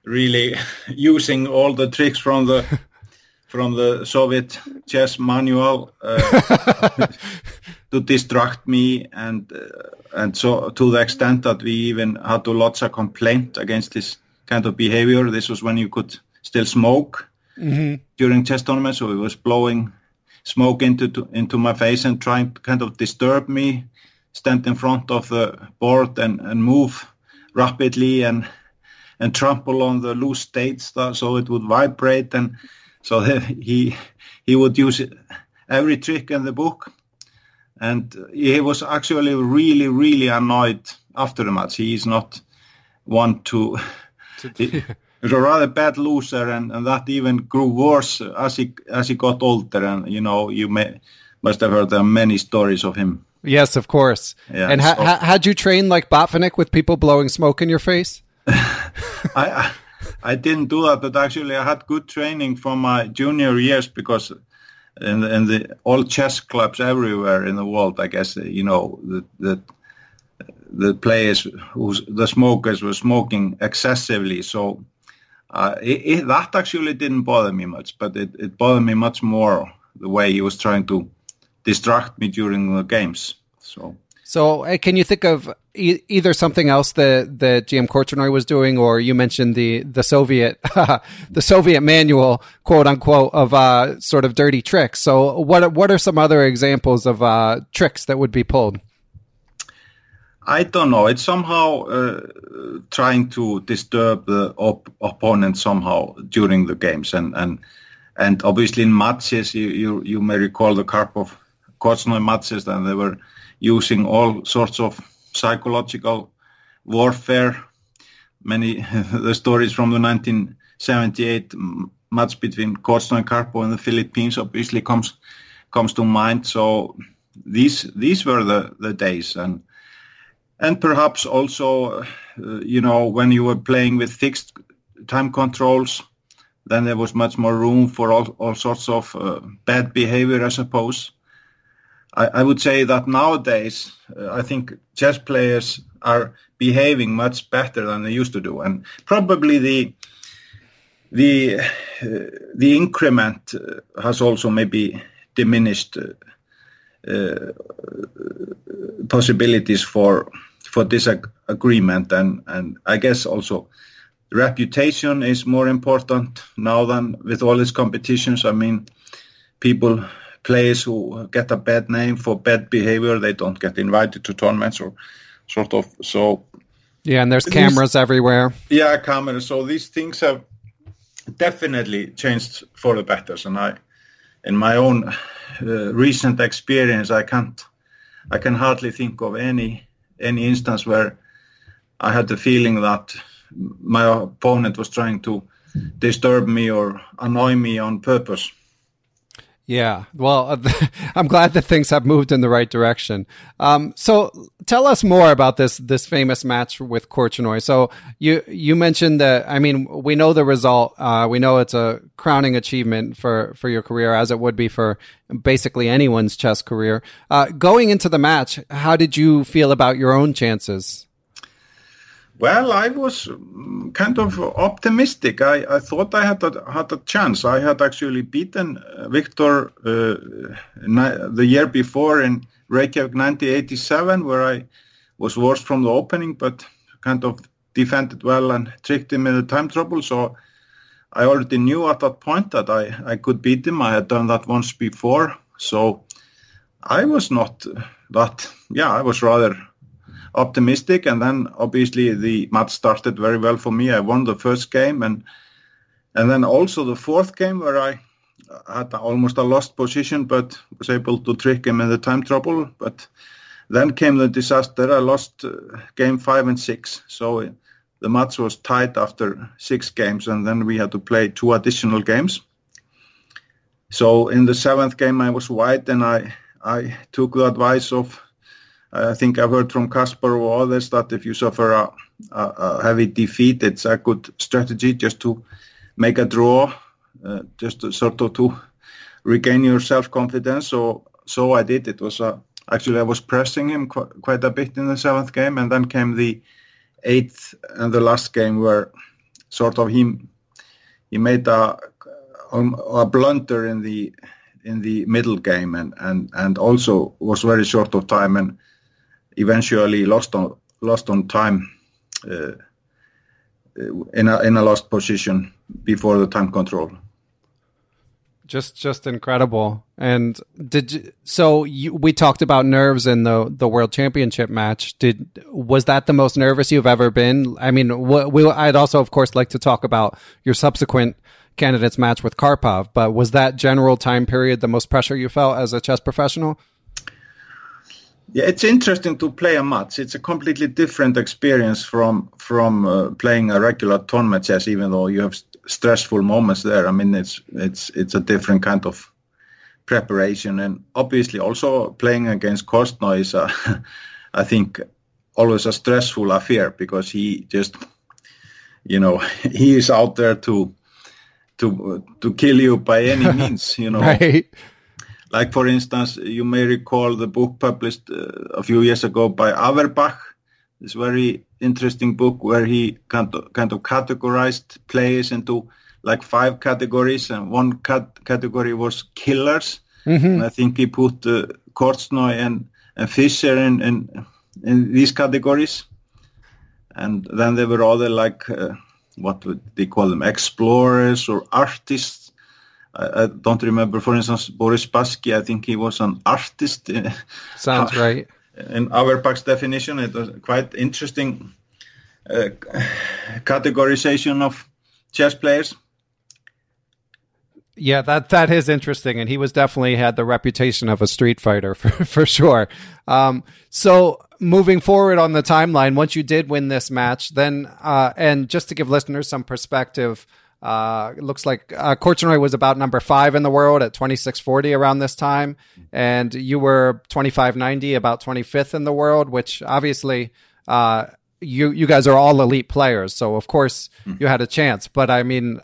really using all the tricks from the Soviet chess manual to distract me, and so to the extent that we even had to lodge a complaint against this kind of behavior. This was when you could still smoke during chess tournaments, so he was blowing smoke into my face and trying to kind of disturb me, stand in front of the board and move rapidly and trample on the loose states so it would vibrate, and so he would use every trick in the book, and he was actually really annoyed after the match. He is not one to... He was a rather bad loser, and that even grew worse as he got older. And you know, you must have heard many stories of him. Yes, of course. Yeah, and had you trained like Botvinnik with people blowing smoke in your face? I didn't do that, but actually I had good training from my junior years, because in the all chess clubs everywhere in the world, I guess, you know, the players, the smokers were smoking excessively. So that actually didn't bother me much, but it bothered me much more the way he was trying to distract me during the games. So can you think of either something else that GM Korchnoi was doing, or you mentioned the Soviet manual, quote unquote, of sort of dirty tricks? So what are some other examples of tricks that would be pulled? I don't know. It's somehow trying to disturb the opponent somehow during the games, and obviously in matches you may recall the Karpov-Korchnoi matches, and they were using all sorts of psychological warfare. Many the stories from the 1978 match between Korchnoi and Karpov in the Philippines obviously comes to mind. So these were the days, and perhaps also you know, when you were playing with fixed time controls, then there was much more room for all sorts of bad behavior, I suppose. I would say that nowadays, I think chess players are behaving much better than they used to do, and probably the increment has also maybe diminished possibilities for disagreement, and I guess also reputation is more important now than with all these competitions. I mean, people players who get a bad name for bad behavior, they don't get invited to tournaments or sort of. So yeah, and there's cameras everywhere. Yeah, cameras. So these things have definitely changed for the better. And I, in my own recent experience, I can hardly think of any instance where I had the feeling that my opponent was trying to disturb me or annoy me on purpose. Yeah, well, I'm glad that things have moved in the right direction. So tell us more about this famous match with Korchnoi. So you mentioned that, I mean, we know the result. We know it's a crowning achievement for your career, as it would be for basically anyone's chess career. Going into the match, how did you feel about your own chances? Well, I was kind of optimistic. I thought I had a chance. I had actually beaten Viktor the year before in Reykjavik 1987, where I was worse from the opening, but kind of defended well and tricked him in the time trouble. So I already knew at that point that I could beat him. I had done that once before. So I was not that, yeah, I was rather optimistic, and then obviously the match started very well for me. I won the first game, and then also the fourth game, where I had almost a lost position but was able to trick him in the time trouble. But then came the disaster. I lost game 5 and 6, so the match was tied after 6 games, and then we had to play 2 additional games. So in the 7th game I was wide, and I took the advice of, I think I've heard from Kasparov or others, that if you suffer a heavy defeat, it's a good strategy just to make a draw, just to sort of to regain your self-confidence. So I did. It was actually I was pressing him quite a bit in the 7th game, and then came the 8th and the last game, where sort of he made a blunder in the middle game, and also was very short of time, and eventually lost on time in a lost position before the time control. Just incredible. And we talked about nerves in the World Championship match. Was that the most nervous you've ever been? I mean, I'd also, of course, like to talk about your subsequent Candidates match with Karpov, but was that general time period the most pressure you felt as a chess professional? Yeah, it's interesting to play a match. It's a completely different experience from playing a regular tournament chess, even though you have stressful moments there. I mean, it's a different kind of preparation, and obviously also playing against Korchnoi is, I think, always a stressful affair, because he just, you know, he is out there to kill you by any means, you know. Right. Like, for instance, you may recall the book published a few years ago by Averbach, this very interesting book where he kind of categorized players into like 5 categories, and one category was killers. Mm-hmm. And I think he put Korchnoi and Fischer in these categories. And then there were other like... what would they call them, explorers or artists. I don't remember, for instance, Boris Spassky, I think he was an artist. Sounds right. In Auerbach's definition, it was quite interesting categorization of chess players. Yeah, that is interesting. And he was definitely had the reputation of a street fighter for sure. So moving forward on the timeline, once you did win this match, then, and just to give listeners some perspective, it looks like Korchnoi was about number 5 in the world at 2640 around this time. And you were 2590, about 25th in the world, which obviously, you guys are all elite players, so of course you had a chance. But I mean,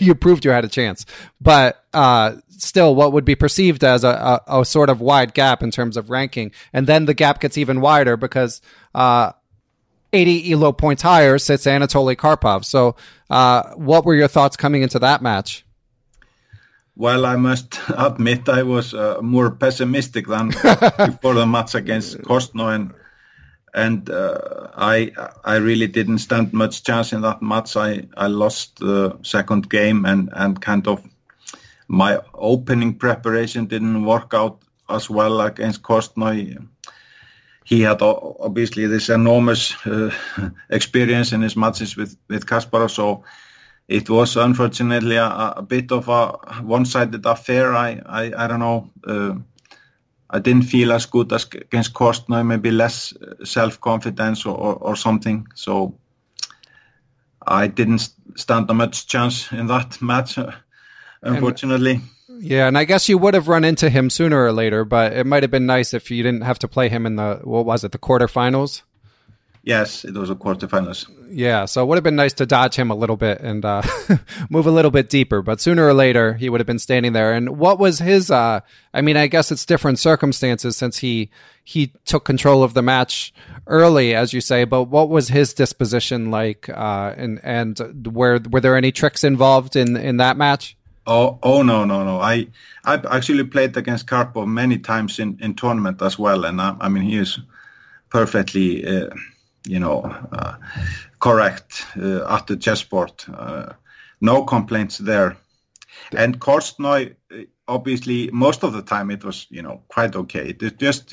you proved you had a chance. But still, what would be perceived as a sort of wide gap in terms of ranking, and then the gap gets even wider because 80 ELO points higher sits Anatoly Karpov. So, what were your thoughts coming into that match? Well, I must admit I was more pessimistic than before the match against Korchnoi. And I really didn't stand much chance in that match. I lost the second game and kind of my opening preparation didn't work out as well against Korchnoi. He had obviously this enormous experience in his matches with Kasparov, so it was unfortunately a bit of a one-sided affair. I don't know. I didn't feel as good as against Korchnoi, maybe less self-confidence or something. So I didn't stand a much chance in that match, unfortunately. Yeah, and I guess you would have run into him sooner or later, but it might have been nice if you didn't have to play him in the quarterfinals? Yes, it was a quarterfinals. Yeah, so it would have been nice to dodge him a little bit and move a little bit deeper, but sooner or later he would have been standing there. And what was his, I mean, I guess it's different circumstances since he took control of the match early, as you say, but what was his disposition like and were there any tricks involved in that match? Oh no! I actually played against Karpov many times in tournament as well, and I mean he is perfectly, correct at the chessboard. No complaints there. And Korchnoi, obviously, most of the time it was quite okay. It just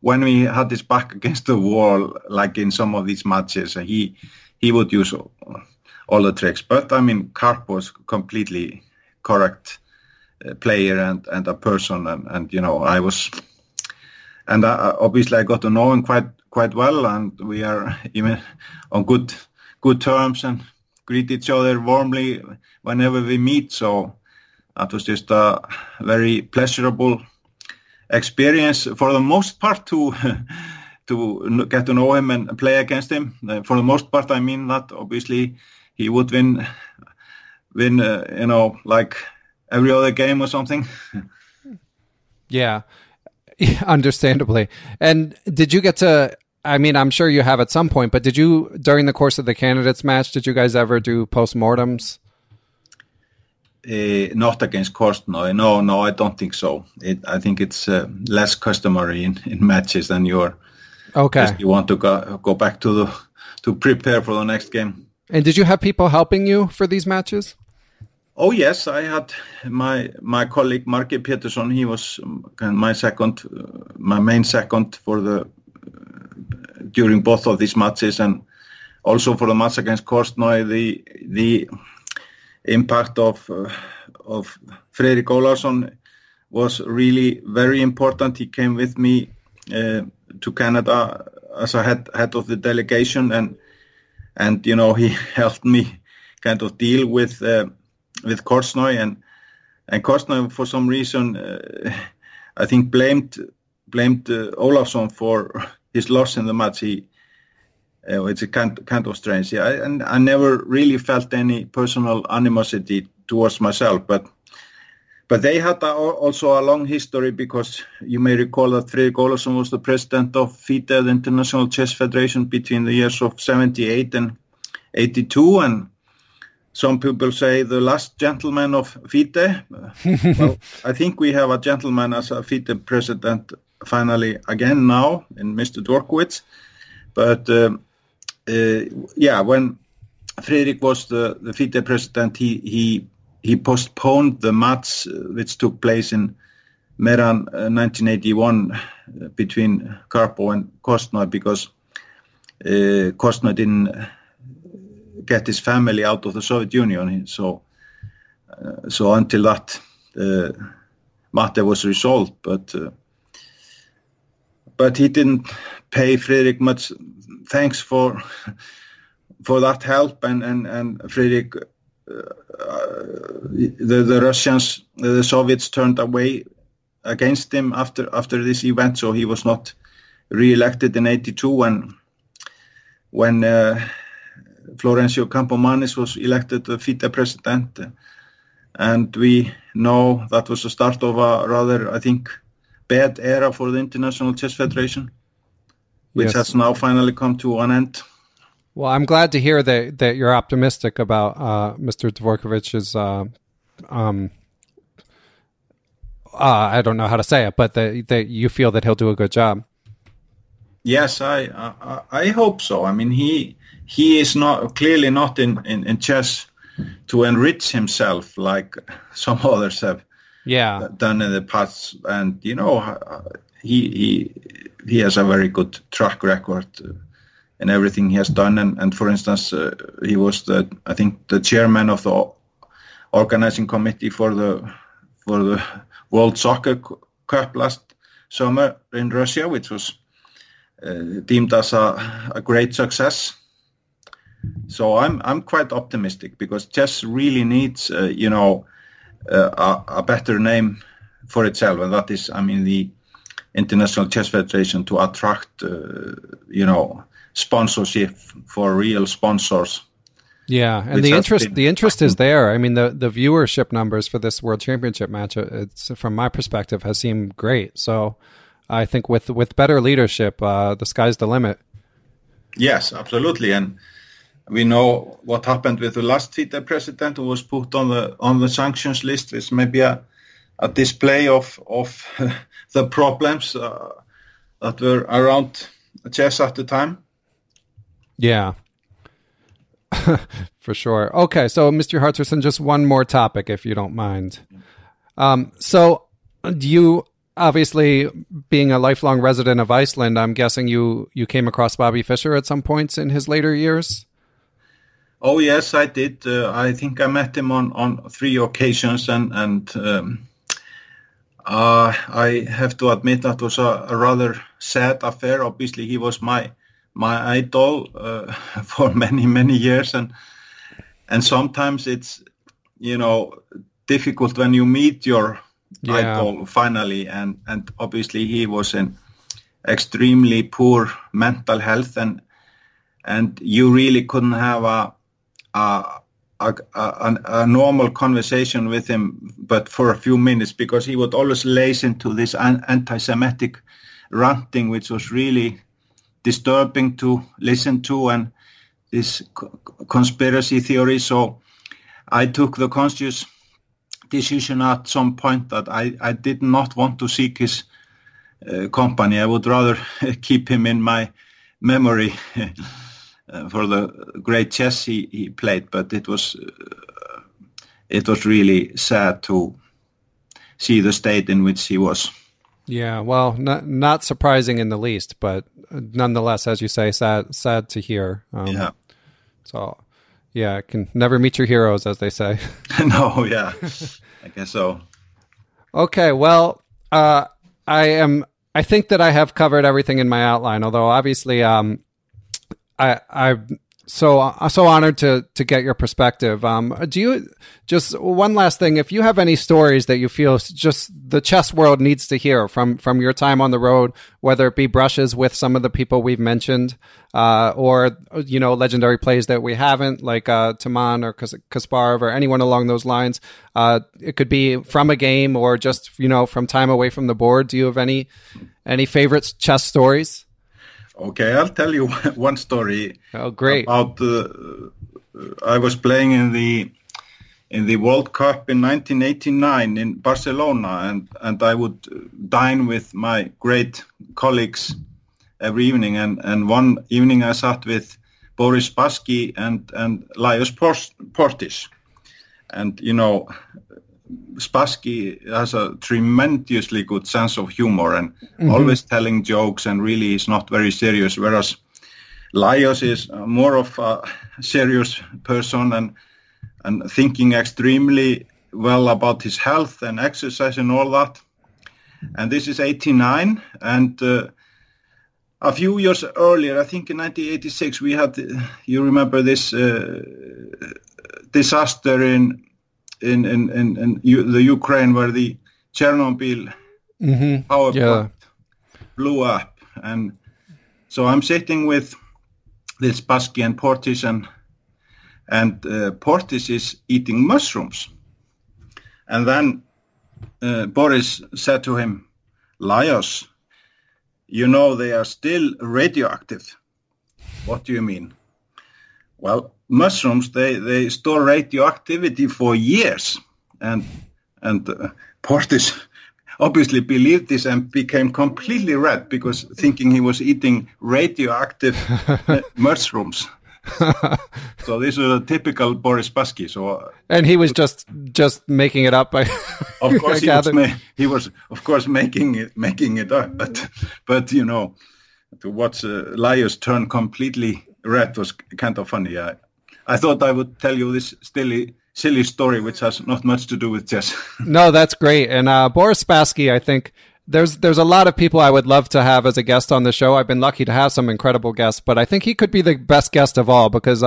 when we had his back against the wall, like in some of these matches, he would use all the tricks. But I mean, Karpov was completely correct player and a person, and I was, and obviously I got to know him quite well, and we are even on good terms and greet each other warmly whenever we meet. So that was just a very pleasurable experience for the most part to get to know him and play against him. For the most part, I mean that obviously he would win like every other game or something. Yeah, understandably. And did you get to, I mean, I'm sure you have at some point, but did you, during the course of the Candidates match, did you guys ever do postmortems? Not against Korchnoi. No, I don't think so. I think it's less customary in matches than you're. Okay. You want to go back to prepare for the next game. And did you have people helping you for these matches? Oh yes, I had my colleague Marke Petersson. He was my main second for the during both of these matches, and also for the match against Korchnoi. The impact of Friðrik Ólafsson was really very important. He came with me to Canada as a head of the delegation, and he helped me kind of deal with Korchnoi, and Korchnoi for some reason I think blamed Ólafsson for his loss in the match. It's a kind of strange. Yeah, and I never really felt any personal animosity towards myself, but they had also a long history, because you may recall that Friðrik Ólafsson was the president of FIDE, the International Chess Federation, between the years of 78 and 82, and some people say the last gentleman of FIDE. Well, I think we have a gentleman as a FIDE president finally again now in Mr. Dvorkovits, but when Friðrik was the FIDE president, he postponed the match which took place in Meran 1981 between Karpov and Korchnoi, because Korchnoi didn't get his family out of the Soviet Union. So until that matter was resolved, but he didn't pay Friðrik much thanks for that help, and Friðrik, the Russians, the Soviets turned away against him after this event, so he was not re-elected in 82. And when Florencio Campomanes was elected the FIDE president, and we know that was the start of a rather, I think, bad era for the International Chess Federation, which has now finally come to an end. Well, I'm glad to hear that you're optimistic about Mr. Dvorkovic's, I don't know how to say it, but that you feel that he'll do a good job. Yes, I hope so. I mean, he is not clearly not in chess to enrich himself like some others have done in the past. And, you know, he has a very good track record in everything he has done. And for instance, he was, the chairman of the organizing committee for the World Soccer Cup last summer in Russia, which was deemed as a great success. So I'm quite optimistic, because chess really needs, a better name for itself, and that is, the International Chess Federation, to attract, sponsorship for real sponsors. Yeah, and the interest is there. The viewership numbers for this World Championship match, it's from my perspective, has seemed great. So I think with better leadership, the sky's the limit. Yes, absolutely, and we know what happened with the last FIDE president, who was put on the sanctions list. It's maybe a display of the problems that were around chess at the time. Yeah, for sure. Okay, so Mr. Hjartorsson, just one more topic, if you don't mind. So you, obviously, being a lifelong resident of Iceland, I'm guessing you came across Bobby Fischer at some points in his later years? Oh, yes, I did. I think I met him on three occasions, and I have to admit that was a rather sad affair. Obviously, he was my idol for many, many years, and sometimes it's, difficult when you meet your idol finally, and obviously he was in extremely poor mental health, and you really couldn't have a normal conversation with him, but for a few minutes, because he would always listen to this anti-Semitic ranting, which was really disturbing to listen to, and this conspiracy theory. So I took the conscious decision at some point that I did not want to seek his company. I would rather keep him in my memory for the great chess he played, but it was really sad to see the state in which he was. Yeah, well, not surprising in the least, but nonetheless, as you say, sad to hear. So, yeah, can never meet your heroes, as they say. No, yeah, I guess so. Okay, well, I think that I have covered everything in my outline, although obviously, I'm so honored to get your perspective. Do you, just one last thing, if you have any stories that you feel just the chess world needs to hear from your time on the road, whether it be brushes with some of the people we've mentioned, or, legendary plays that we haven't, like Taman or Kasparov or anyone along those lines. It could be from a game or just, from time away from the board. Do you have any favorite chess stories? Okay, I'll tell you one story. Oh, great! About I was playing in the World Cup in 1989 in Barcelona, and I would dine with my great colleagues every evening. And one evening I sat with Boris Spassky and Lajos Portis, and Spassky has a tremendously good sense of humor and always telling jokes, and really is not very serious, whereas Lajos is more of a serious person and thinking extremely well about his health and exercise and all that. And this is 89, and a few years earlier, I think in 1986, we had, you remember this disaster in the Ukraine, where the Chernobyl power plant blew up. And so I'm sitting with this Spassky and Portis, and Portis is eating mushrooms. And then Boris said to him, Lajos, they are still radioactive. What do you mean? Well, mushrooms, they store radioactivity for years, and Portis obviously believed this and became completely red, because thinking he was eating radioactive mushrooms. So this is a typical Boris Spassky. So and he was just making it up. Of course, he was making it up. But you know, to watch Lajos turn completely red was kind of funny. I thought I would tell you this silly story, which has not much to do with chess. No, that's great. And Boris Spassky, I think. There's a lot of people I would love to have as a guest on the show. I've been lucky to have some incredible guests, but I think he could be the best guest of all because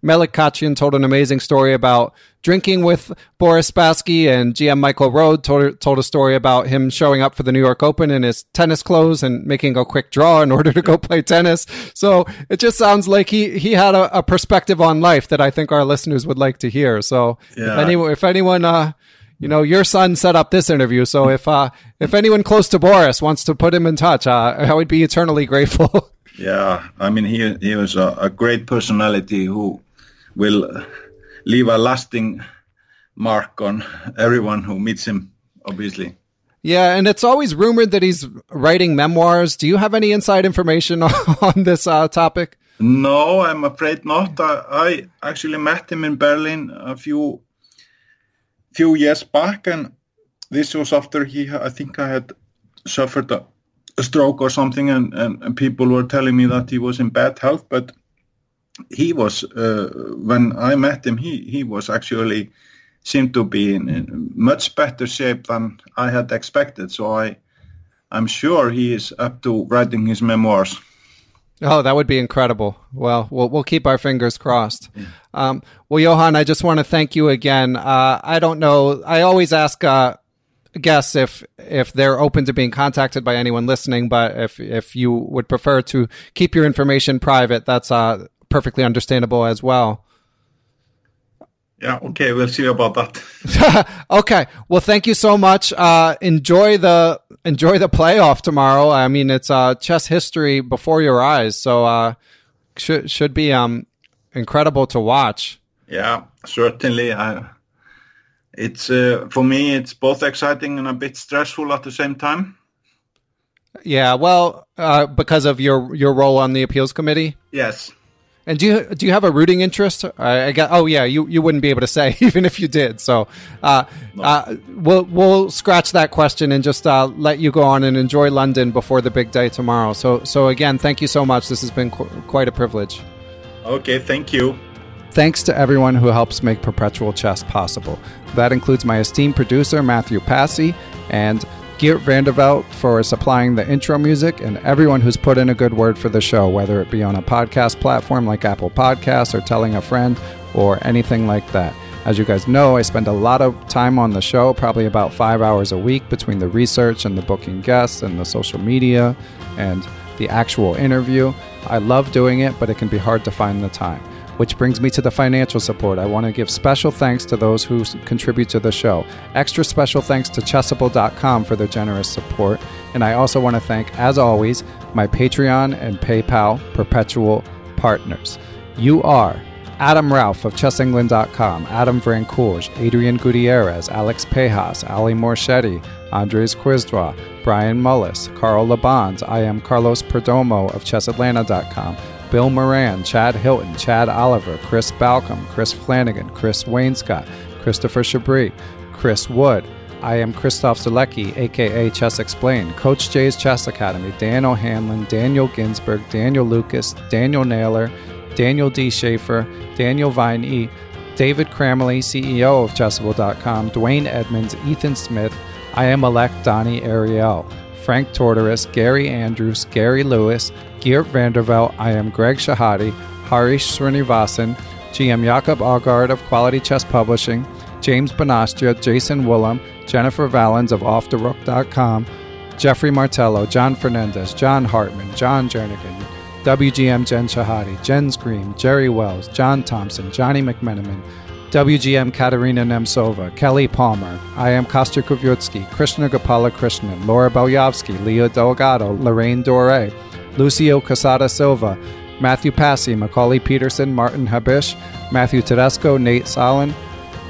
Melik Kachian told an amazing story about drinking with Boris Spassky, and GM Michael Rode told a story about him showing up for the New York Open in his tennis clothes and making a quick draw in order to go play tennis. So it just sounds like he had a perspective on life that I think our listeners would like to hear. So yeah. if anyone... You know, your son set up this interview, so if anyone close to Boris wants to put him in touch, I would be eternally grateful. Yeah, I mean, he was a great personality who will leave a lasting mark on everyone who meets him, obviously. Yeah, and it's always rumored that he's writing memoirs. Do you have any inside information on this topic? No, I'm afraid not. I actually met him in Berlin a few years back, and this was after I had suffered a stroke or something, and people were telling me that he was in bad health, but he was when I met him he was actually seemed to be in much better shape than I had expected, so I'm sure he is up to writing his memoirs. Oh, that would be incredible. Well, we'll keep our fingers crossed. Well, Johan, I just want to thank you again. I don't know. I always ask guests if they're open to being contacted by anyone listening, but if you would prefer to keep your information private, that's perfectly understandable as well. Yeah, okay. We'll see about that. Okay. Well, thank you so much. Enjoy the playoff tomorrow. I mean, it's chess history before your eyes, so should be incredible to watch. Yeah, certainly. It's for me, it's both exciting and a bit stressful at the same time. Yeah, well, because of your role on the appeals committee. Yes. And do you have a rooting interest? You wouldn't be able to say even if you did. So no. We'll scratch that question and just let you go on and enjoy London before the big day tomorrow. So again, thank you so much. This has been quite a privilege. Okay, thank you. Thanks to everyone who helps make Perpetual Chess possible. That includes my esteemed producer Matthew Passy and Geert Vandervelt for supplying the intro music, and everyone who's put in a good word for the show, whether it be on a podcast platform like Apple Podcasts or telling a friend or anything like that. As you guys know, I spend a lot of time on the show, probably about 5 hours a week between the research and the booking guests and the social media and the actual interview. I love doing it, but it can be hard to find the time. Which brings me to the financial support. I want to give special thanks to those who contribute to the show. Extra special thanks to Chessable.com for their generous support. And I also want to thank, as always, my Patreon and PayPal perpetual partners. You are Adam Ralph of ChessEngland.com, Adam Vrancourge, Adrian Gutierrez, Alex Pejas, Ali Morchetti, Andres Quizdra, Brian Mullis, Carl Labonds, I am Carlos Perdomo of ChessAtlanta.com, Bill Moran, Chad Hilton, Chad Oliver, Chris Balcom, Chris Flanagan, Chris Wainscott, Christopher Chabris, Chris Wood, I am Christoph Zalecki, a.k.a. Chess Explained, Coach J's Chess Academy, Dan O'Hanlon, Daniel Ginsberg, Daniel Lucas, Daniel Naylor, Daniel D. Schaefer, Daniel Viney, David Cramley, CEO of Chessable.com, Dwayne Edmonds, Ethan Smith, I am Elect Donnie Ariel, Frank Tortoris, Gary Andrews, Gary Lewis, Geert Vandervelt, I am Greg Shahadi, Harish Srinivasan, GM Jakob Augard of Quality Chess Publishing, James Bonastia, Jason Woolham, Jennifer Valens of OffTheRook.com, Jeffrey Martello, John Fernandez, John Hartman, John Jernigan, WGM Jen Shahadi, Jens Green, Jerry Wells, John Thompson, Johnny McMenamin, WGM Katerina Nemtsova, Kelly Palmer, I am Kostya Kuvutsky, Krishna Gopala Krishnan, Laura Belyovsky, Leah Delgado, Lorraine Doré, Lucio Casada Silva, Matthew Passy, Macaulay Peterson, Martin Habish, Matthew Tedesco, Nate Solin,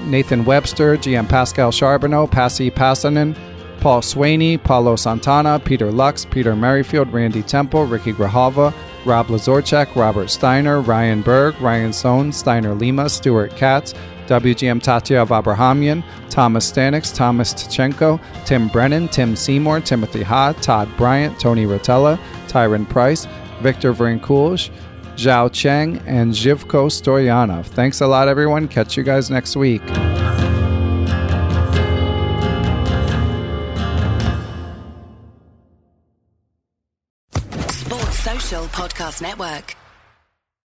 Nathan Webster, GM Pascal Charbonneau, Passy Passanen, Paul Swaney, Paulo Santana, Peter Lux, Peter Merrifield, Randy Temple, Ricky Grahava, Rob Lazorchak, Robert Steiner, Ryan Berg, Ryan Sohn, Steiner Lima, Stuart Katz, WGM Tatya Vabrahamian, Thomas Stanix, Thomas Tichenko, Tim Brennan, Tim Seymour, Timothy Ha, Todd Bryant, Tony Rotella, Tyron Price, Victor Vrinkulj, Zhao Cheng, and Zhivko Stoyanov. Thanks a lot, everyone. Catch you guys next week. Sports Social Podcast Network.